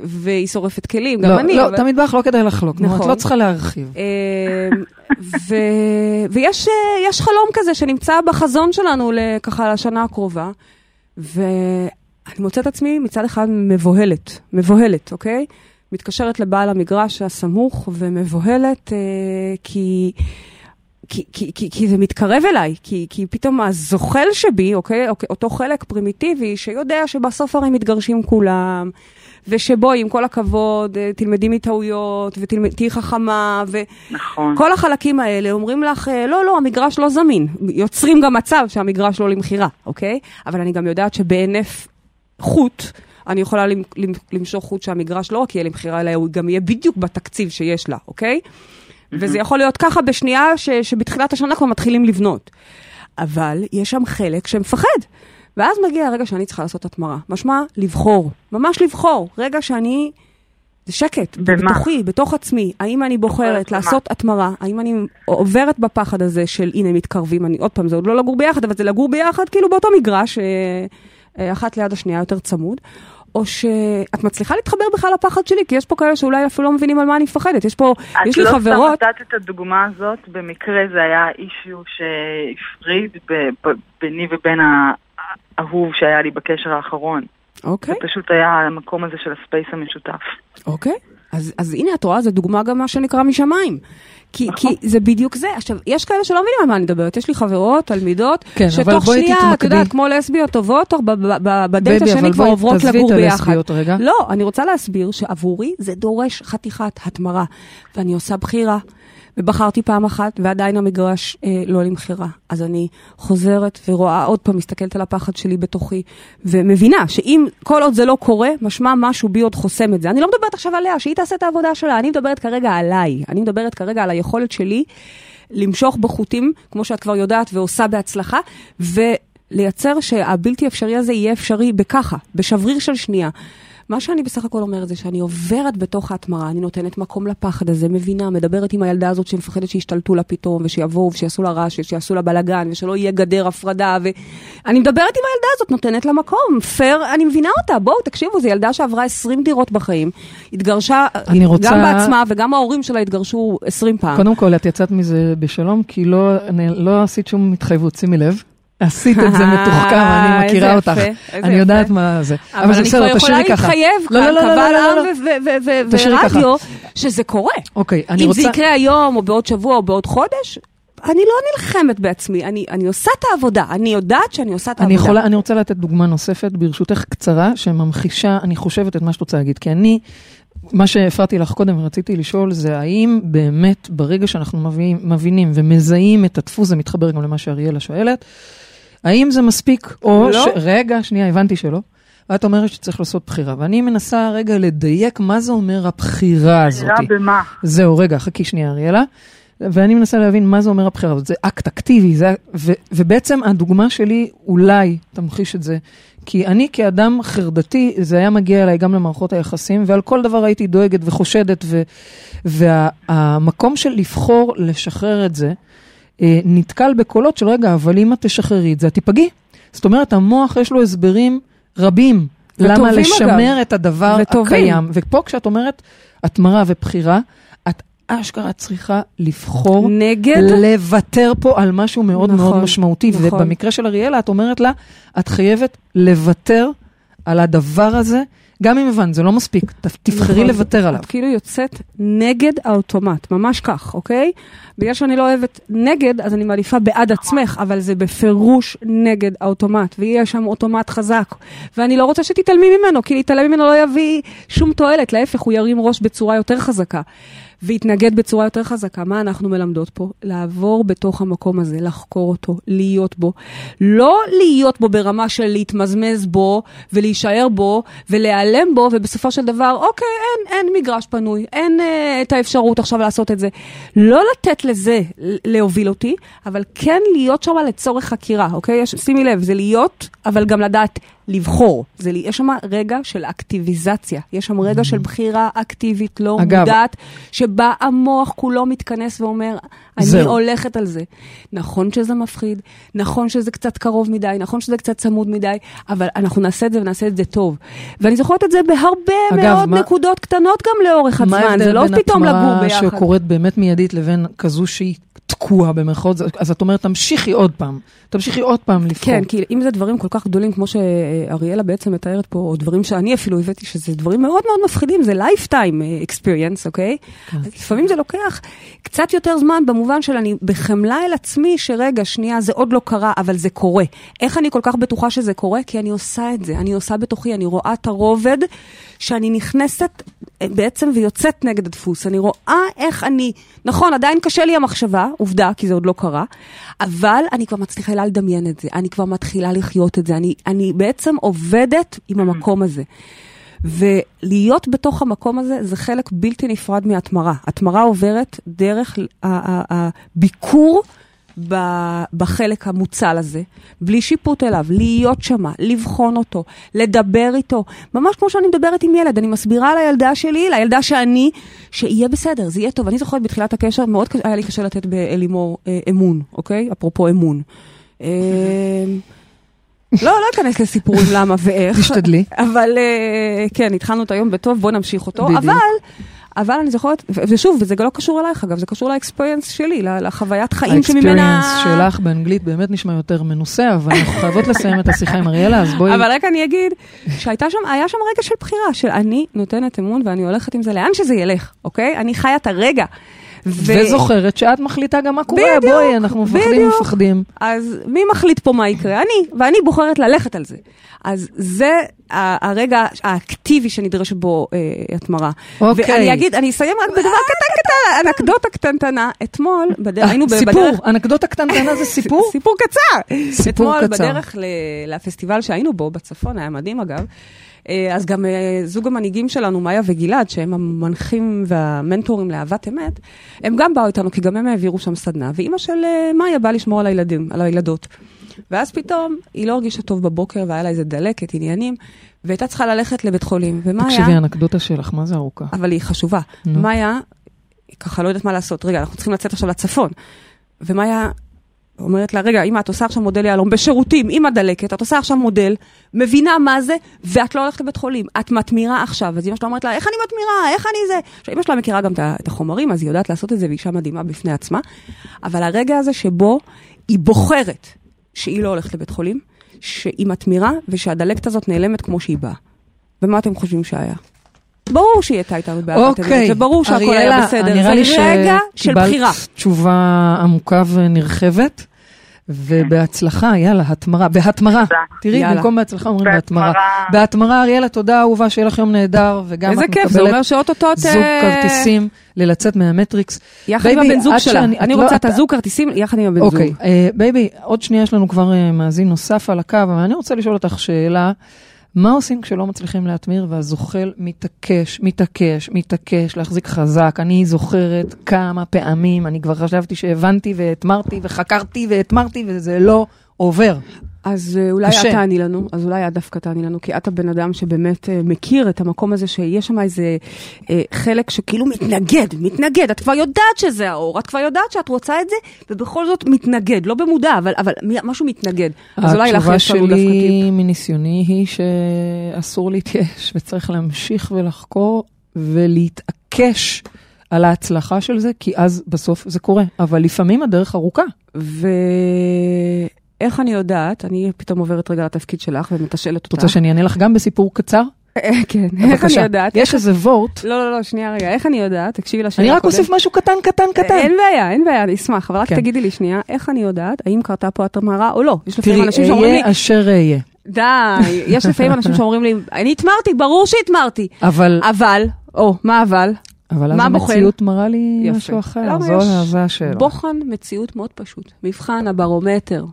והיא שורפת כלים, גם אני. לא, את המטבח לא כדאי לחלוק, את לא צריכה להרחיב. ויש חלום כזה שנמצא בחזון שלנו ככה לשנה הקרובה, ואני מוצאת עצמי מצד אחד מבוהלת, מבוהלת, אוקיי? מתקשרת לבעל המגרש הסמוך ומבוהלת, כי זה מתקרב אליי, כי פתאום הזוחל שבי, אוקיי, אותו חלק פרימיטיבי שיודע שבסוף הרי מתגרשים כולם, ושבו עם כל הכבוד תלמדי מטעויות ותהי חכמה, וכל החלקים האלה אומרים לך, לא, לא, המגרש לא זמין, יוצרים גם מצב שהמגרש לא למחירה, אוקיי? אבל אני גם יודעת שבהינף חוט, אני יכולה למשוך חוץ שהמגרש לא רק יהיה למחירה, אלא הוא גם יהיה בדיוק בתקציב שיש לה, אוקיי? וזה יכול להיות ככה בשנייה שבתחילת השנה כבר מתחילים לבנות. אבל יש שם חלק שמפחד. ואז מגיע הרגע שאני צריכה לעשות התמרה. משמע, לבחור. ממש לבחור. רגע שאני זה שקט, בתוכי, בתוך עצמי, האם אני בוחרת לעשות התמרה, האם אני עוברת בפחד הזה של הנה מתקרבים, אני עוד פעם, זה עוד לא לגור ביחד, אבל זה לגור ביחד כאילו באותו מגרש, אחת ליד השנייה יותר צמוד, או שאת מצליחה להתחבר בכלל לפחד שלי, כי יש פה כאלה שאולי אפילו לא מבינים על מה אני מפחדת, יש פה, יש לי חברות. את לא סתם נתת את הדוגמה הזאת, במקרה זה היה אישיו שהפריד ביני ובין האהוב שהיה לי בקשר האחרון. אוקיי. זה פשוט היה המקום הזה של הספייס המשותף. אוקיי. אז הנה, את רואה, זו דוגמה גם מה שנקרא משמיים. כי זה בדיוק זה. עכשיו, יש כאלה שלא מבינים על מה אני מדברת. יש לי חברות, תלמידות, שתוך שנייה, את יודעת, כמו לסביות טובות, בדייט השני כבר עוברות לגור ביחד. לא, אני רוצה להסביר שעבורי זה דורש חתיכת התמרה. ואני עושה בחירה. ובחרתי פעם אחת, ועדיין המגרש לא למחירה. אז אני חוזרת ורואה, עוד פעם מסתכלת על הפחד שלי בתוכי, ומבינה שאם כל עוד זה לא קורה, משמע משהו בי עוד חוסם את זה. אני לא מדברת עכשיו עליה, שהיא תעשה את העבודה שלה, אני מדברת כרגע עליי. אני מדברת כרגע על היכולת שלי למשוך בחוטים, כמו שאת כבר יודעת ועושה בהצלחה, ולייצר שהבלתי אפשרי הזה יהיה אפשרי בככה, בשבריר של שנייה. מה שאני בסך הכל אומרת זה שאני עוברת בתוך ההתמרה, אני נותנת מקום לפחד הזה, מבינה, מדברת עם הילדה הזאת שמפחדת שישתלטו לה פתאום, ושיבואו, ושיעשו לה רעש, ושיעשו לה בלגן, ושלא יהיה גדר הפרדה, ואני מדברת עם הילדה הזאת, נותנת לה מקום, פייר, אני מבינה אותה, בואו, תקשיבו, זו ילדה שעברה 20 דירות בחיים, התגרשה גם בעצמה, וגם ההורים שלה התגרשו 20 פעם. קודם כל, את יצאת מזה בשלום, כי לא עשית שום התחייבות, שימי לב. עשית את זה מתוחכם, אני מכירה אותך. אני יודעת מה זה. אבל אני כבר יכולה להתחייב כאן, קבל עם ורדיו, שזה קורה. אם זה יקרה היום, או בעוד שבוע, או בעוד חודש, אני לא נלחמת בעצמי. אני עושה את העבודה. אני יודעת שאני עושה את העבודה. אני רוצה לתת דוגמה נוספת, ברשותך קצרה, שממחישה, אני חושבת את מה שאת רוצה להגיד. כי אני, מה שהפרעתי לך קודם ורציתי לשאול, זה האם באמת ברגע שאנחנו מבינים ומזהים את הדפוס, זה מתחבר גם למה שאריאלה שואלת, האם זה מספיק, או לא? רגע, שנייה, הבנתי שלא. ואת אומרת שצריך לעשות בחירה, ואני מנסה רגע לדייק מה זה אומר הבחירה הזאת. בחירה במה? זהו, רגע, חכי שנייה, אריאלה. ואני מנסה להבין מה זה אומר הבחירה הזאת. זה אקט אקטיבי, ובעצם הדוגמה שלי אולי תמחיש את זה, כי אני כאדם חרדתי, זה היה מגיע אליי גם למערכות היחסים, ועל כל דבר הייתי דואגת וחושדת, והמקום של לבחור לשחרר את זה, נתקל בקולות של רגע, אבל אם את תשחררי את זה, תיפגעי. זאת אומרת, המוח יש לו הסברים רבים, למה לשמר אגב. את הדבר וטובים. הקיים. ופה כשאת אומרת, התמרה ובחירה, את אשכרה צריכה לבחור, נגד? לוותר פה על משהו מאוד נכון, מאוד משמעותי. נכון. ובמקרה של אריאלה, את אומרת לה, את חייבת לוותר על הדבר הזה, גם אם הבן, זה לא מספיק, תבחרי לוותר עליו. את כאילו יוצאת נגד האוטומט, ממש כך, אוקיי? בגלל שאני לא אוהבת נגד, אז אני מעדיפה בעד עצמך, אבל זה בפירוש נגד האוטומט, ויהיה שם אוטומט חזק, ואני לא רוצה שתתעלמי ממנו, כי להתעלם ממנו לא יביא שום תועלת, להפך, הוא ירים ראש בצורה יותר חזקה, והתנגד בצורה יותר חזקה. מה אנחנו מלמדות פה? לעבור בתוך המקום הזה, לחקור אותו, להיות בו. לא להיות בו ברמה של להתמזמז בו, ולהישאר בו, ולהיעלם בו, ובסופו של דבר, אוקיי, אין מגרש פנוי, אין את האפשרות עכשיו לעשות את זה. לא לתת לזה להוביל אותי, אבל כן להיות שם לצורך חקירה, אוקיי? שימי לב, זה להיות, אבל גם לדעת לבחור. יש שם רגע של אקטיביזציה, יש שם רגע של בחירה אקטיבית, לא מודעת, שבה המוח כולו מתכנס ואומר, אני הולכת על זה. נכון שזה מפחיד, נכון שזה קצת קרוב מדי, נכון שזה קצת צמוד מדי, אבל אנחנו נעשה את זה ונעשה את זה טוב. ואני זוכרת את זה בהרבה מאוד נקודות קטנות גם לאורך הזמן, זה לא פתאום לגור ביחד. מה שקורית באמת מיידית לבין כזו שהיא תקוע במרכאות, אז את אומרת, תמשיכי עוד פעם לבחור. כן, כי אם זה דברים כל כך גדולים, כמו שאריאלה בעצם מתארת פה, או דברים שאני אפילו הבאתי, שזה דברים מאוד מאוד מפחידים, זה lifetime experience, אוקיי? לפעמים זה לוקח קצת יותר זמן, במובן של אני בחמלה אל עצמי, שרגע, שנייה, זה עוד לא קרה, אבל זה קורה. איך אני כל כך בטוחה שזה קורה? כי אני עושה את זה, אני עושה בתוכי, אני רואה את הרובד, שאני נכנסת בעצם ויוצאת נגד הדפוס. אני רואה איך אני, נכון, עדיין קשה לי המחשבה, עובדה, כי זה עוד לא קרה, אבל אני כבר מצליחה לדמיין את זה, אני כבר מתחילה לחיות את זה, אני בעצם עובדת עם המקום הזה. ולהיות בתוך המקום הזה, זה חלק בלתי נפרד מהתמרה. התמרה עוברת דרך הביקור בחלק המוצל הזה, בלי שיפוט אליו, להיות שמה, לבחון אותו, לדבר איתו, ממש כמו שאני מדברת עם ילד, אני מסבירה לילדה שלי, לילדה שאני, שיהיה בסדר, זה יהיה טוב. אני זוכרת בתחילת הקשר, מאוד היה לי קשה לתת באלימור אמון, אוקיי? אפרופו אמון. לא אכנס לסיפורים למה ואיך. תשתדלי. אבל כן, התחלנו את היום בטוב, בוא נמשיך אותו, אבל אני זוכרת, ושוב, וזה לא קשור אלייך, אגב, זה קשור לאקספיריינס שלי, לחוויית חיים שממנה... האקספיריינס שלך באנגלית באמת נשמע יותר מנוסה, אבל אנחנו חייבות לסיים את השיחה עם אריאלה, אז בואי... אבל רק אני אגיד, שהייתה שם, היה שם רגע של בחירה, של אני נותנת אמון, ואני הולכת עם זה לאן שזה ילך, אוקיי? אני חיה את הרגע. וזוכרת שאת מחליטה גם מה קורה, בואי, אנחנו מפחדים. אז מי מחליט פה מה יקרה? אני, ואני בוחרת ללכת על זה. אז זה הרגע האקטיבי שנדרש בו התמרה. ואני אגיד, אני אסיים רק בדבר קטן, אנקדוטה קטנטנה. אתמול, סיפור, אנקדוטה קטנטנה זה סיפור? סיפור קצר. אתמול בדרך לפסטיבל שהיינו בו, בצפון, היה מדהים אגב, אז גם זוג המנהיגים שלנו, מאיה וגלעד, שהם המנחים והמנטורים לאהבת אמת, הם גם באו איתנו, כי גם הם העבירו שם סדנה, ואימא של מאיה באה לשמור על הילדים, על הילדות. ואז פתאום היא לא הרגישה טוב בבוקר, והיה לה איזה דלקת, עניינים, והייתה צריכה ללכת לבית חולים. ומאיה... תקשיבי, האנקדוטה שלך, מה זה ארוכה? אבל היא חשובה. מאיה, היא ככה לא יודעת מה לעשות. רגע, אנחנו צריכים לצאת עכשיו לצפון. ומאיה... אומרת לה, רגע, אמא, את עושה עכשיו מודל יעלום בשירותים, אמא דלקת, את עושה עכשיו מודל, מבינה מה זה, ואת לא הולכת לבית חולים, את מתמירה עכשיו. אז אמא שלה אומרת לה, איך אני מתמירה? איך אני זה? עכשיו, אמא שלה מכירה גם את החומרים, אז היא יודעת לעשות את זה, והיא אישה מדהימה בפני עצמה. אבל הרגע הזה שבו היא בוחרת שהיא לא הולכת לבית חולים, שהיא מתמירה, ושהדלקת הזאת נעלמת כמו שהיא באה. ומה אתם חושבים שהיה? ברור שהיא הייתה איתנו בעברת אמת, וברור שהכל היה בסדר. זה רגע של בחירה. קיבלת תשובה עמוקה ונרחבת, ובהצלחה, יאללה, התמרה, בהתמרה. תראי, במקום בהצלחה אומרים בהתמרה. בהתמרה, אריאלה, תודה אהובה, שיהיה לך יום נהדר, וגם את מקבלת זוג כרטיסים ללצאת מהמטריקס. יחד עם הבן זוג שלה. אני רוצה את הזוג כרטיסים יחד עם הבן זוג. אוקיי, בייבי, עוד שנייה יש לנו כבר מאזין נוסף על הקו, אבל אני רוצה לשאול אותך שאלה, מה עושים כשלא מצליחים להתמיר, והזוחל מתעקש, להחזיק חזק. אני זוכרת כמה פעמים, אני כבר חשבתי שהבנתי והתמרתי וחקרתי והתמרתי, וזה לא עובר. אז אולי את תעני לנו, אז אולי את דווקא תעני לנו, כי את הבן אדם שבאמת מכיר את המקום הזה, שיש שם איזה חלק שכאילו מתנגד, את כבר יודעת שזה האור, את כבר יודעת שאת רוצה את זה, ובכל זאת מתנגד, לא במודע, אבל משהו מתנגד. התשובה שלי מניסיוני היא שאסור להתייאש, וצריך להמשיך ולחקור ולהתעקש על ההצלחה של זה, כי אז בסוף זה קורה, אבל לפעמים הדרך ארוכה. איך אני יודעת? אני פתאום עוברת רגע לתפקיד שלך ומתשאלת אותה. רוצה שאני אענה לך גם בסיפור קצר? כן. איך אני יודעת? יש איזה וורט. לא, שנייה רגע. איך אני יודעת? תקשיבי לשאלה קודם. אני רק אוסיף משהו קטן. אין בעיה, אני אשמח. אבל רק תגידי לי שנייה, איך אני יודעת? האם קרתה פה התמרה או לא? יש לפעמים אנשים שאומרים לי... תראי, אשר אהיה. די, יש לפעמים אנשים שאומרים לי, אני התמרתי, ברור שהתמרתי. אבל אבל אז המציאות מראה לי משהו אחר, זו ההווה שלו. בוחן מציאות מאוד פשוט, מבחן הברומטר.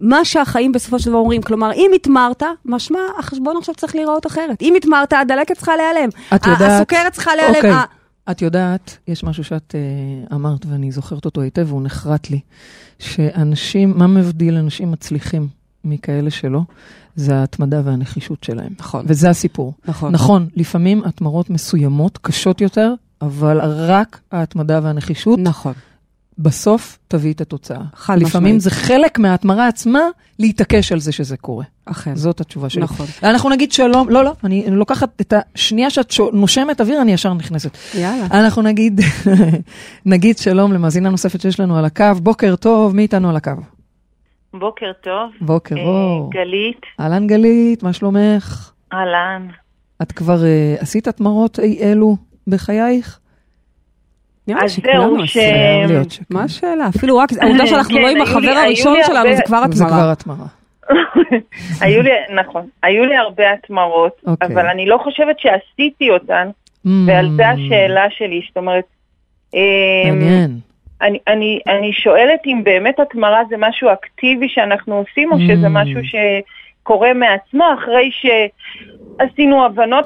מה שהחיים בסופו של דבר אומרים, כלומר, אם התמרת, משמע, החשבון עכשיו צריך להיראות אחרת. אם התמרת, הדלקת צריכה להיעלם, הסוכרת צריכה להיעלם. את יודעת, יש משהו שאת אמרת, ואני זוכרת אותו היטב, והוא נחרט לי, שאנשים, מה מבדיל אנשים מצליחים? מכאלה שלא, זה ההתמדה והנחישות שלהם. נכון. וזה הסיפור. נכון, לפעמים התמרות מסוימות, קשות יותר, אבל רק ההתמדה והנחישות, נכון. בסוף תביא את התוצאה. לפעמים זה חלק מההתמרה עצמה, להתעקש על זה שזה קורה. אכן. זאת התשובה שלי. נכון. אנחנו נגיד שלום, לא, אני לוקחת את השנייה שאת נושמת אוויר, אני ישר נכנסת. יאללה. אנחנו נגיד שלום למאזינה נוספת שיש לנו על הקו. בוקר טוב, מי איתנו על הקו? בוקר טוב. בוקר אור. גלית. אהלן גלית, מה שלומך? אהלן. את כבר עשית התמרות אלו בחייך? אז זהו ש... מה השאלה? אפילו רק, העובדה שאנחנו לא עם החבר הראשון שלנו, זה כבר התמרה. זה כבר התמרה. נכון. היו לי הרבה התמרות, אבל אני לא חושבת שעשיתי אותן, ועל זה השאלה שלי, זאת אומרת... מעניין. אני שואלת אם באמת התמרה זה משהו אקטיבי שאנחנו עושים, או שזה משהו שקורה מעצמו אחרי עשינו הבנות,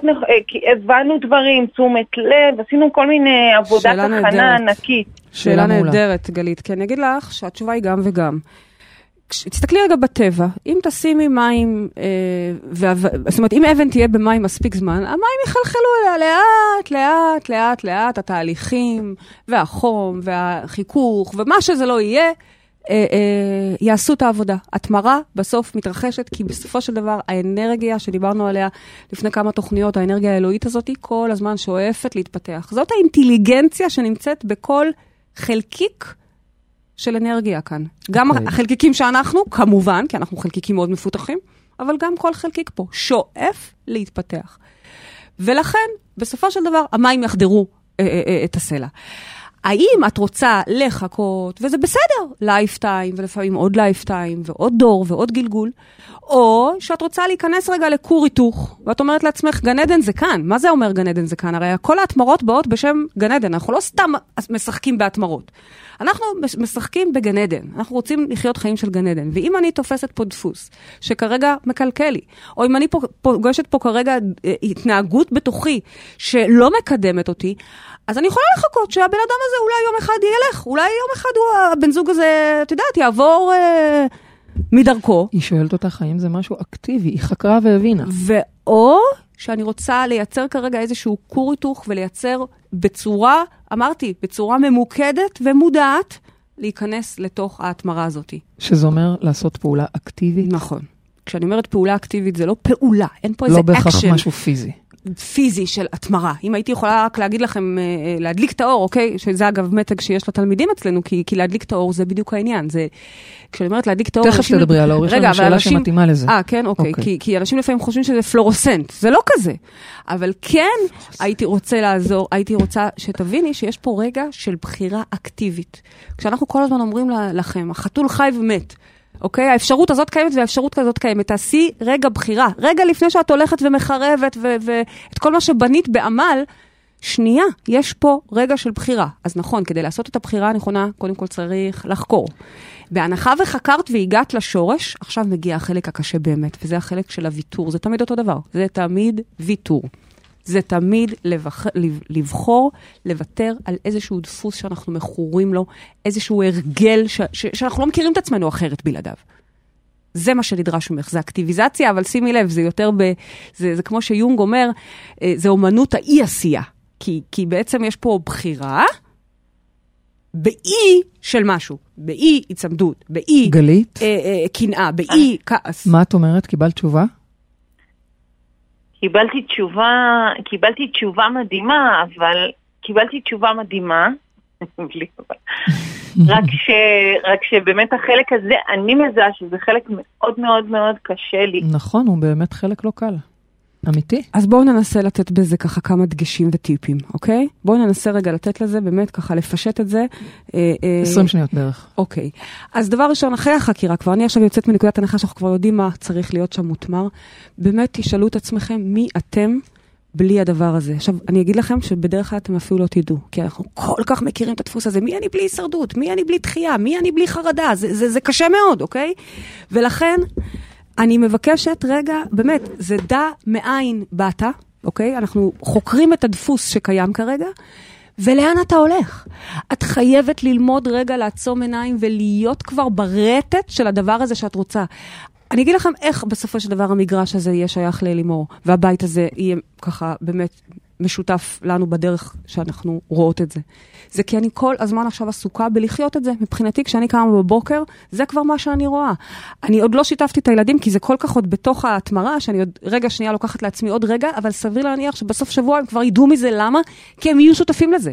הבנו דברים, תשומת לב, עשינו כל מיני עבודת הכנה ענקית. שאלה נהדרת, גלית, כי אני אגיד לך שהתשובה היא גם וגם. תסתכלי רגע בטבע, אם תשימי מים, זאת אומרת, אם אבן תהיה במים מספיק זמן, המים יחלחלו אליה לאט, לאט, לאט, לאט, התהליכים, והחום, והחיכוך, ומה שזה לא יהיה, יעשו את העבודה. התמרה בסוף מתרחשת, כי בסופו של דבר, האנרגיה שדיברנו עליה לפני כמה תוכניות, האנרגיה האלוהית הזאת, היא כל הזמן שואפת להתפתח. זאת האינטליגנציה שנמצאת בכל חלקיק, של אנרגיה כאן. גם החלקיקים שאנחנו, כמובן, כי אנחנו חלקיקים מאוד מפותחים, אבל גם כל חלקיק פה שואף להתפתח. ולכן, בסופו של דבר, המים יחדרו את הסלע. האם את רוצה לחכות, וזה בסדר, לייפטיים, ולפעמים עוד לייפטיים, ועוד דור, ועוד גלגול, או שאת רוצה להיכנס רגע לקור היתוך, ואת אומרת לעצמך, גן עדן זה כאן. מה זה אומר גן עדן זה כאן? הרי כל ההתמרות באות בשם גן עדן. אנחנו לא סתם משחקים בהתמרות. אנחנו משחקים בגן עדן. אנחנו רוצים לחיות חיים של גן עדן. ואם אני תופסת פה דפוס, שכרגע מקלקל לי, או אם אני פוגשת פה כרגע התנהגות בתוכי, שלא מקדמת אותי, אז אני יכולה לחכות שהבן אדם הזה אולי יום אחד ילך, אולי יום אחד הבן זוג הזה, את יודעת, יעבור מדרכו. היא שואלת אותך, האם זה משהו אקטיבי, היא חקרה והבינה. ואו שאני רוצה לייצר כרגע איזשהו קור היתוך, ולייצר בצורה, אמרתי, בצורה ממוקדת ומודעת, להיכנס לתוך ההתמרה הזאת. שזה אומר לעשות פעולה אקטיבית? נכון. כשאני אומרת פעולה אקטיבית, זה לא פעולה, אין פה איזה אקשן. לא בהכרח משהו פיזי. פיזי של התמרה. אם הייתי יכולה רק להגיד לכם, להדליק את האור, אוקיי? שזה אגב מתג שיש לתלמידים אצלנו, כי להדליק את האור זה בדיוק העניין. זה, כשאני אומרת להדליק את האור... תכף תדברי על האור, יש לנו שאלה שמתאימה לזה. כן, אוקיי. כי אנשים לפעמים חושבים שזה פלורסנט. זה לא כזה. אבל כן, הייתי רוצה לעזור, הייתי רוצה שתביני שיש פה רגע של בחירה אקטיבית. כשאנחנו כל הזמן אומרים לכם, החתול חי ומת. אוקיי? האפשרות הזאת קיימת והאפשרות הזאת קיימת. תעשי רגע בחירה. רגע לפני שאת הולכת ומחרבת ואת כל מה שבנית בעמל, שנייה, יש פה רגע של בחירה. אז נכון, כדי לעשות את הבחירה הנכונה, קודם כל צריך לחקור. בהנחה וחקרת והגעת לשורש, עכשיו מגיע החלק הקשה באמת, וזה החלק של הוויתור. זה תמיד אותו דבר. זה תמיד ויתור. זה תמיד לבחור, לוותר על איזשהו דפוס שאנחנו מכורים לו, איזשהו הרגל שאנחנו לא מכירים את עצמנו אחרת בלעדיו. זה מה שנדרש ממך, זה אקטיביזציה, אבל שימי לב, זה יותר, זה כמו שיונג אומר, זה אומנות האי עשייה, כי בעצם יש פה בחירה, באי של משהו, באי הצמדות, באי קנאה, באי כעס. מה את אומרת? קיבלת תשובה? קיבלתי תשובה מדהימה, רק שבאמת החלק הזה, אני מזהה שזה חלק מאוד מאוד מאוד קשה לי. נכון, הוא באמת חלק לא קל. אמיתי. אז בואו ננסה לתת בזה ככה כמה דגשים וטיפים, אוקיי? בואו ננסה רגע לתת לזה, באמת ככה לפשט את זה. 20 שניות בערך. אוקיי. אז דבר ראשון, אחרי החקירה כבר, אני עכשיו יוצאת מנקודת הנחה שאנחנו כבר יודעים מה צריך להיות שם מותמר. באמת תשאלו את עצמכם מי אתם בלי הדבר הזה. עכשיו, אני אגיד לכם שבדרך כלל אתם אפילו לא תדעו, כי אנחנו כל כך מכירים את הדפוס הזה. מי אני בלי הישרדות? מי אני בלי דחייה? מי אני בלי חרדה? זה קשה מאוד, אוקיי? ולכן, אני מבקשת, רגע, באמת, זה דע מאין באת, אוקיי? אנחנו חוקרים את הדפוס שקיים כרגע, ולאן אתה הולך? את חייבת ללמוד רגע לעצום עיניים ולהיות כבר ברטט של הדבר הזה שאת רוצה. אני אגיד לכם איך בסופו של דבר המגרש הזה יהיה שייך לאלימור, והבית הזה יהיה ככה באמת משותף לנו בדרך שאנחנו רואות את זה. זה כי אני כל הזמן עכשיו עסוקה בלחיות את זה. מבחינתי, כשאני קמה בבוקר, זה כבר מה שאני רואה. אני עוד לא שיתפתי את הילדים, כי זה כל כך עוד בתוך ההתמרה, שאני עוד רגע שנייה לוקחת לעצמי עוד רגע, אבל סביר להניח שבסוף שבוע הם כבר ידעו מזה. למה? כי הם יהיו שותפים לזה.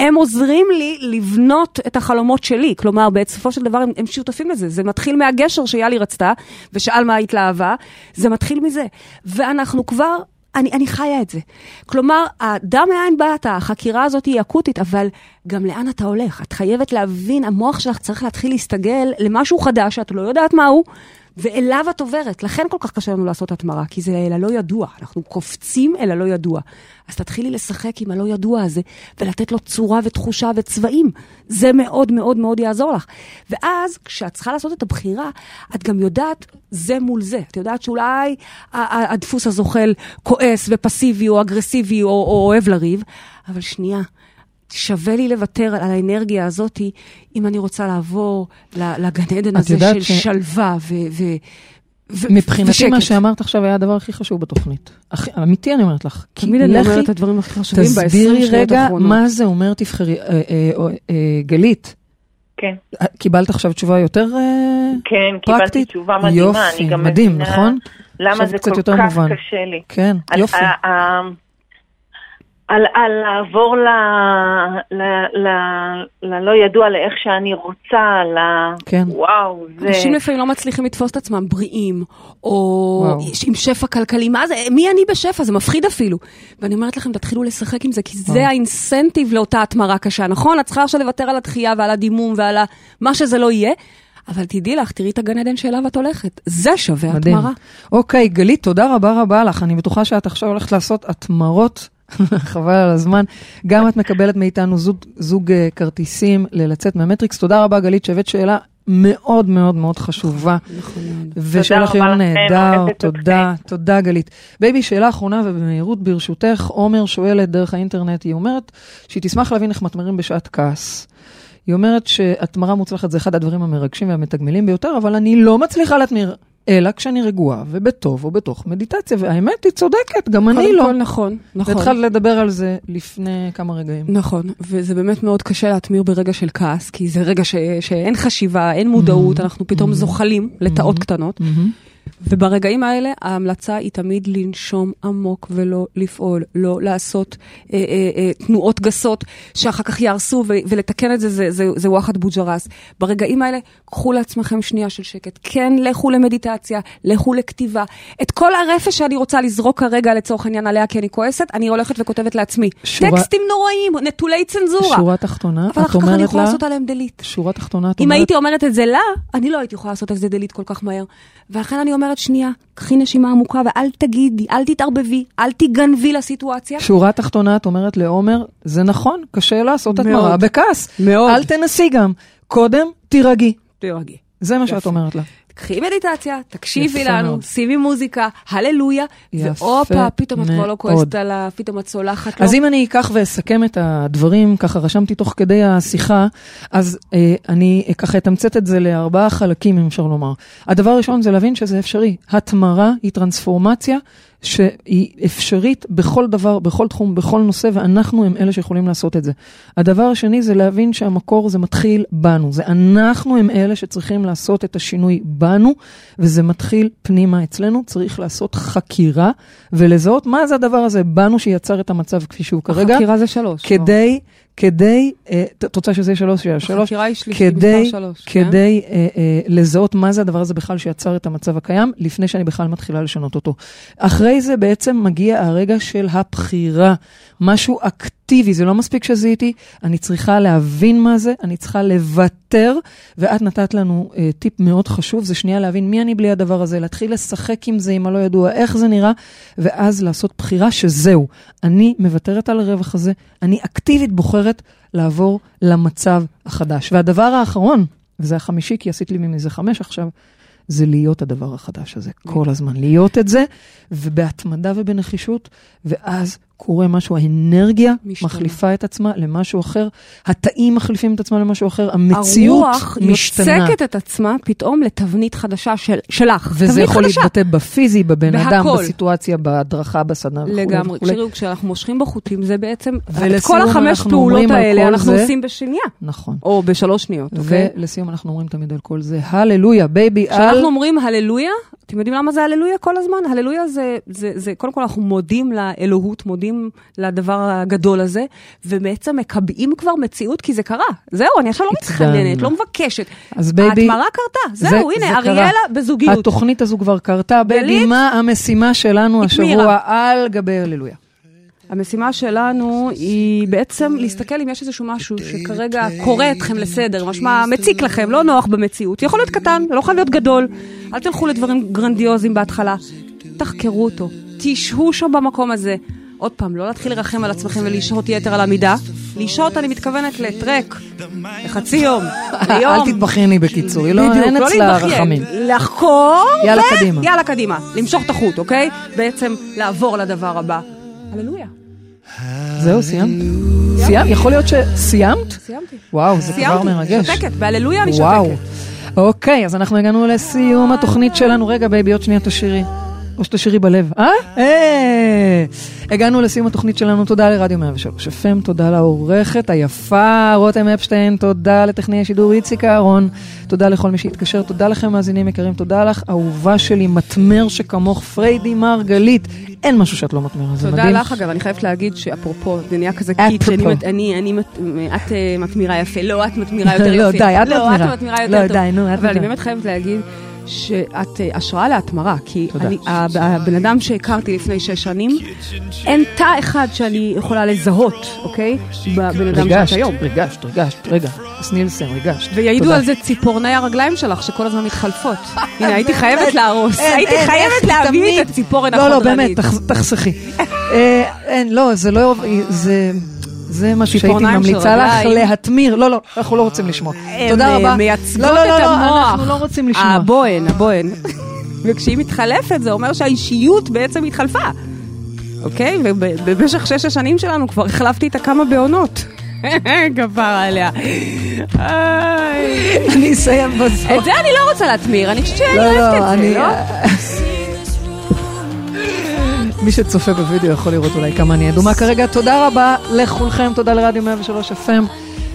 הם עוזרים לי לבנות את החלומות שלי. כלומר, בסופו של דבר הם שותפים לזה. זה מתחיל מהגשר שיאלי רצתה, ושאל מה התלהבה. זה מתחיל מזה. ואנחנו כבר אני חיה את זה. כלומר, הדם מאין באת, החקירה הזאת היא אקוטית, אבל גם לאן אתה הולך? את חייבת להבין, המוח שלך צריך להתחיל להסתגל למשהו חדש, שאת לא יודעת מהו, ואליו את עוברת, לכן כל כך קשה לנו לעשות התמרה, כי זה אל הלא ידוע, אנחנו קופצים אל הלא ידוע. אז תתחילי לשחק עם הלא ידוע הזה, ולתת לו צורה ותחושה וצבעים. זה מאוד מאוד מאוד יעזור לך. ואז כשאת צריכה לעשות את הבחירה, את גם יודעת זה מול זה. את יודעת שאולי הדפוס הזוחל כועס ופסיבי או אגרסיבי או אוהב לריב, אבל שנייה, שווה לי לוותר על האנרגיה הזאת, אם אני רוצה לעבור לגן עדן הזה של שלווה מבחינתי מה שאמרת עכשיו היה הדבר הכי חשוב בתוכנית. אמיתי אני אומרת לך. תמיד אני אומרת את הדברים הכי חשובים ב-20 שניות האחרונות. תסבירי רגע מה זה אומר תבחרי, גלית. כן. קיבלת עכשיו תשובה יותר פרקטית? כן, קיבלתי תשובה מדהימה. יופי, מדהים, נכון? למה זה כל כך קשה לי. כן, יופי. על לעבור ללא ידוע, לאיך שאני רוצה, וואו, זה... אנשים לפעמים לא מצליחים לתפוס את עצמם בריאים, או עם שפע כלכלי, מה זה, מי אני בשפע? זה מפחיד אפילו. ואני אומרת לכם, תתחילו לשחק עם זה, כי זה האינסנטיב לאותה התמרה קשה, נכון? את צריכה עכשיו לוותר על הדחייה, ועל הדימום, ועל מה שזה לא יהיה, אבל תדעי לך, תראי את הגן עדן שאליו את הולכת. זה שווה התמרה. אוקיי, גלית, תודה רבה רבה לך. אני בטוחה שאת עכשיו הולכת לעשות התמרות. חבל על הזמן. גם את מקבלת מאיתנו זוג כרטיסים ללצאת מהמטריקס. תודה רבה גלית, שווית שאלה מאוד מאוד מאוד חשובה. ושאלה חיון נהדר. תודה, תודה גלית. בייבי, שאלה אחרונה ובמהירות ברשותך. עומר שואלת דרך האינטרנט, היא אומרת שהיא תשמח להבין איך מתמרים בשעת כעס. היא אומרת שהתמרה מוצלחת זה אחד הדברים המרגשים והמתגמלים ביותר, אבל אני לא מצליחה להתמיר. אלא כשאני רגועה, ובטוב, או בתוך מדיטציה, והאמת היא צודקת, גם אני לא. נכון, נכון. והתחלת לדבר על זה לפני כמה רגעים. נכון, וזה באמת מאוד קשה להתמיר ברגע של כעס, כי זה רגע שאין חשיבה, אין מודעות, אנחנו פתאום זוחלים לתאות קטנות, וברגעים האלה ההמלצה היא תמיד לנשום עמוק ולא לפעול, לא לעשות תנועות גסות שאחר כך יערסו ולתקן את זה, זה וואחד בוג'רס. ברגעים האלה קחו לעצמכם שנייה של שקט, כן לכו למדיטציה, לכו לכתיבה, את כל הרפש שאני רוצה לזרוק כרגע לצורך עניין עליה כי אני כועסת, אני הולכת וכותבת לעצמי. טקסטים נוראים, נטולי צנזורה. שורה תחתונה, אבל אחר כך אני יכולה לעשות עליהם דלית. שורה תחתונה, אם הייתי אומרת את זה לה, אני לא הייתי יכולה לעשות על זה דלית כל כך מהר. ואכן אני אומרת שנייה, קחי נשימה עמוקה ואל תגידי, אל תתערבבי, אל תגנבי לסיטואציה. שורה תחתונה, את אומרת לעומר, זה נכון, קשה לעשות התמרה בכעס. מאוד. אל תנסי גם. קודם, תירגי. תירגי. זה מה שאת אומרת לה. קחי מדיטציה, תקשיבי לנו, שימי מוזיקה, הללויה, ואופה, פתאום את כבר לא כועסת עליו, פתאום את סולחת לו. אז אם אני אקח ואסכם את הדברים, ככה רשמתי תוך כדי השיחה, אז אני ככה אתמצת את זה לארבעה חלקים, אם אפשר לומר. הדבר הראשון זה להבין שזה אפשרי. התמרה היא טרנספורמציה, שהיא אפשרית בכל דבר, בכל תחום, בכל נושא, ואנחנו הם אלה שיכולים לעשות את זה. הדבר השני זה להבין שהמקור זה מתחיל בנו, זה אנחנו הם אלה שצריכים לעשות את השינוי בנו, וזה מתחיל פנימה אצלנו, צריך לעשות חקירה, ולזהות מה זה הדבר הזה, בנו שיצר את המצב כפי שהוא כרגע. החקירה זה 3. כדי, תוצאה שזה 3, החקירה היא שלישית, מספר 3. כדי לזהות מה זה הדבר הזה בכלל שיצר את המצב הקיים, לפני שאני בכלל מתחילה לשנות אותו. אחרי זה בעצם מגיע הרגע של הבחירה, משהו אקטיבי, זה לא מספיק שזיהיתי, אני צריכה להבין מה זה, אני צריכה לוותר, ואת נתת לנו טיפ מאוד חשוב, זה שנייה להבין מי אני בלי הדבר הזה, להתחיל לשחק עם זה, אם הלא ידוע איך זה נראה, ואז לעשות בחירה שזהו, אני מוותרת על הרווח הזה, אני אקטיבית בוחרת לעבור למצב החדש. והדבר האחרון, וזה החמישי, כי עשית לי מזה 5 עכשיו, זה להיות הדבר החדש הזה, כל הזמן להיות את זה, ובהתמדה ובנחישות, ואז קורה משהו, האנרגיה מחליפה את עצמה למשהו אחר, התאים מחליפים את עצמה למשהו אחר, המציאות משתנה. הרוח יוצקת את עצמה פתאום לתבנית חדשה שלך. וזה יכול להתבטא בפיזי, בבן אדם, בסיטואציה, בהדרכה, בסדנה. לגמרי, תראו, כשאנחנו מושכים בחוטים, זה בעצם, את כל 5 פעולות האלה אנחנו עושים בשנייה. נכון. או ב3 שניות. ולסיום אנחנו אומרים תמיד על כל זה, הללויה, בייבי, כשאנחנו אומרים הללויה, אתם יודעים למה זה הללויה כל הזמן? הללויה זה קודם כל אנחנו מודים לאלוהות, מודים לדבר הגדול הזה, ובעצם מקבעים כבר מציאות כי זה קרה. זהו, אני עכשיו לא מתחננת, לא מבקשת. ההתמרה קרתה, זהו, הנה, אריאלה בזוגיות. התוכנית הזו כבר קרתה, בלי מה המשימה שלנו השבוע על גבי הללויה. המשימה שלנו היא בעצם להסתכל אם יש איזשהו משהו שכרגע קורא אתכם לסדר, משמע מציק לכם, לא נוח במציאות, יכול להיות קטן, לא יכול להיות גדול, אל תלכו לדברים גרנדיוזיים בהתחלה, תחקרו אותו, תישהו שם במקום הזה, עוד פעם, לא להתחיל לרחם על עצמכם ולהישעות יתר על המידה, להישעות אני מתכוונת לטרק, לחצי יום, ליום. אל תתבחני בקיצור, היא לא נהנץ לרחמים. לחקור, יאללה קדימה, למשוך את החוט, אוקיי? בעצם לעבור לדבר הבא. הללויה. זהו, סיימת? סיימת? יכול להיות שסיימת? סיימתי. וואו, זה כבר מרגש. שתקת, בהללויה אני שתקת. אוקיי, אז אנחנו הגענו לסיום התוכנית שלנו. רגע, בייבי, עוד שנייה תשירי. או שתשירי בלב. הגענו לסיום התוכנית שלנו. תודה לרדיו 103 FM, תודה לעורכת היפה רותם אפשטיין, תודה לטכנאי השידור איציק אהרון, תודה לכל מי שהתקשר, תודה לכם מאזינים יקרים, תודה לך אהובה שלי, מתמר שכמוך, פריידי מרגלית, אין משהו שאת לא מתמר, זה מדהים. תודה לך. אגב, אני חייבת להגיד שאפרופו זה נהיה כזה קיט, את מתמירה יפה, לא את מתמירה יותר יפה, לא די, את מתמירה יותר טוב, אבל אני באמת חייבת להגיד שאת השראה להתמרה, כי הבן אדם שהכרתי לפני 6 שנים, אין תא אחד שאני יכולה לזהות, אוקיי? בבן אדם שאת היום. רגשת, רגע. סנילסם, רגשת. ויעידו על זה ציפורני הרגליים שלך, שכל הזמן מתחלפות. הנה, הייתי חייבת להרוס. הייתי חייבת להביא את הציפורן. לא, באמת, תחסכי. אין, לא, זה לא... זה מה שהייתי ממליצה לך להתמיר. לא, לא, אנחנו לא רוצים לשמוע. תודה רבה. מייצגות את המוח. לא, אנחנו לא רוצים לשמוע. הבוהן. וכשהיא מתחלפת, זה אומר שהאישיות בעצם התחלפה. אוקיי? ובמשך 6 השנים שלנו כבר החלפתי איתה כמה בעונות. גבר עליה. אני אסיים בזאת. את זה אני לא רוצה להתמיר. אני חושבת שאני אוהבת את זה, לא? מי שצופה בווידאו יכול לראות אולי כמה אני אדומה כרגע. תודה רבה לכולכם, תודה לרדיו 103 FM,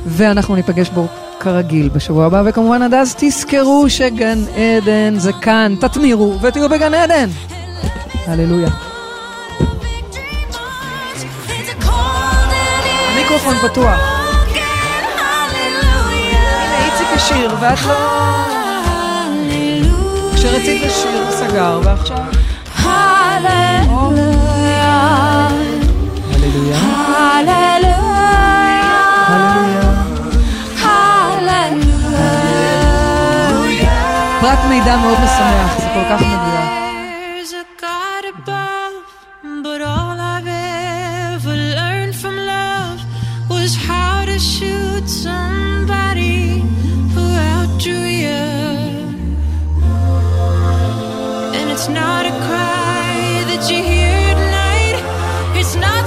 ואנחנו ניפגש בו כרגיל בשבוע הבא, וכמובן עד אז תזכרו שגן עדן זה כאן, תתמירו ותראו בגן עדן. הללויה. המיקרופון פתוח. הנה איציק השיר ואת לא... כשרצית לשיר סגר ועכשיו... Hallelujah, Hallelujah, Hallelujah, Hallelujah. פרט מידע מאוד משמח, זה כל כך מדויק. There's a God above, but all I've ever learned from love was how to shoot somebody who outdrew you. And it's not a cry. Did you hear tonight? It's not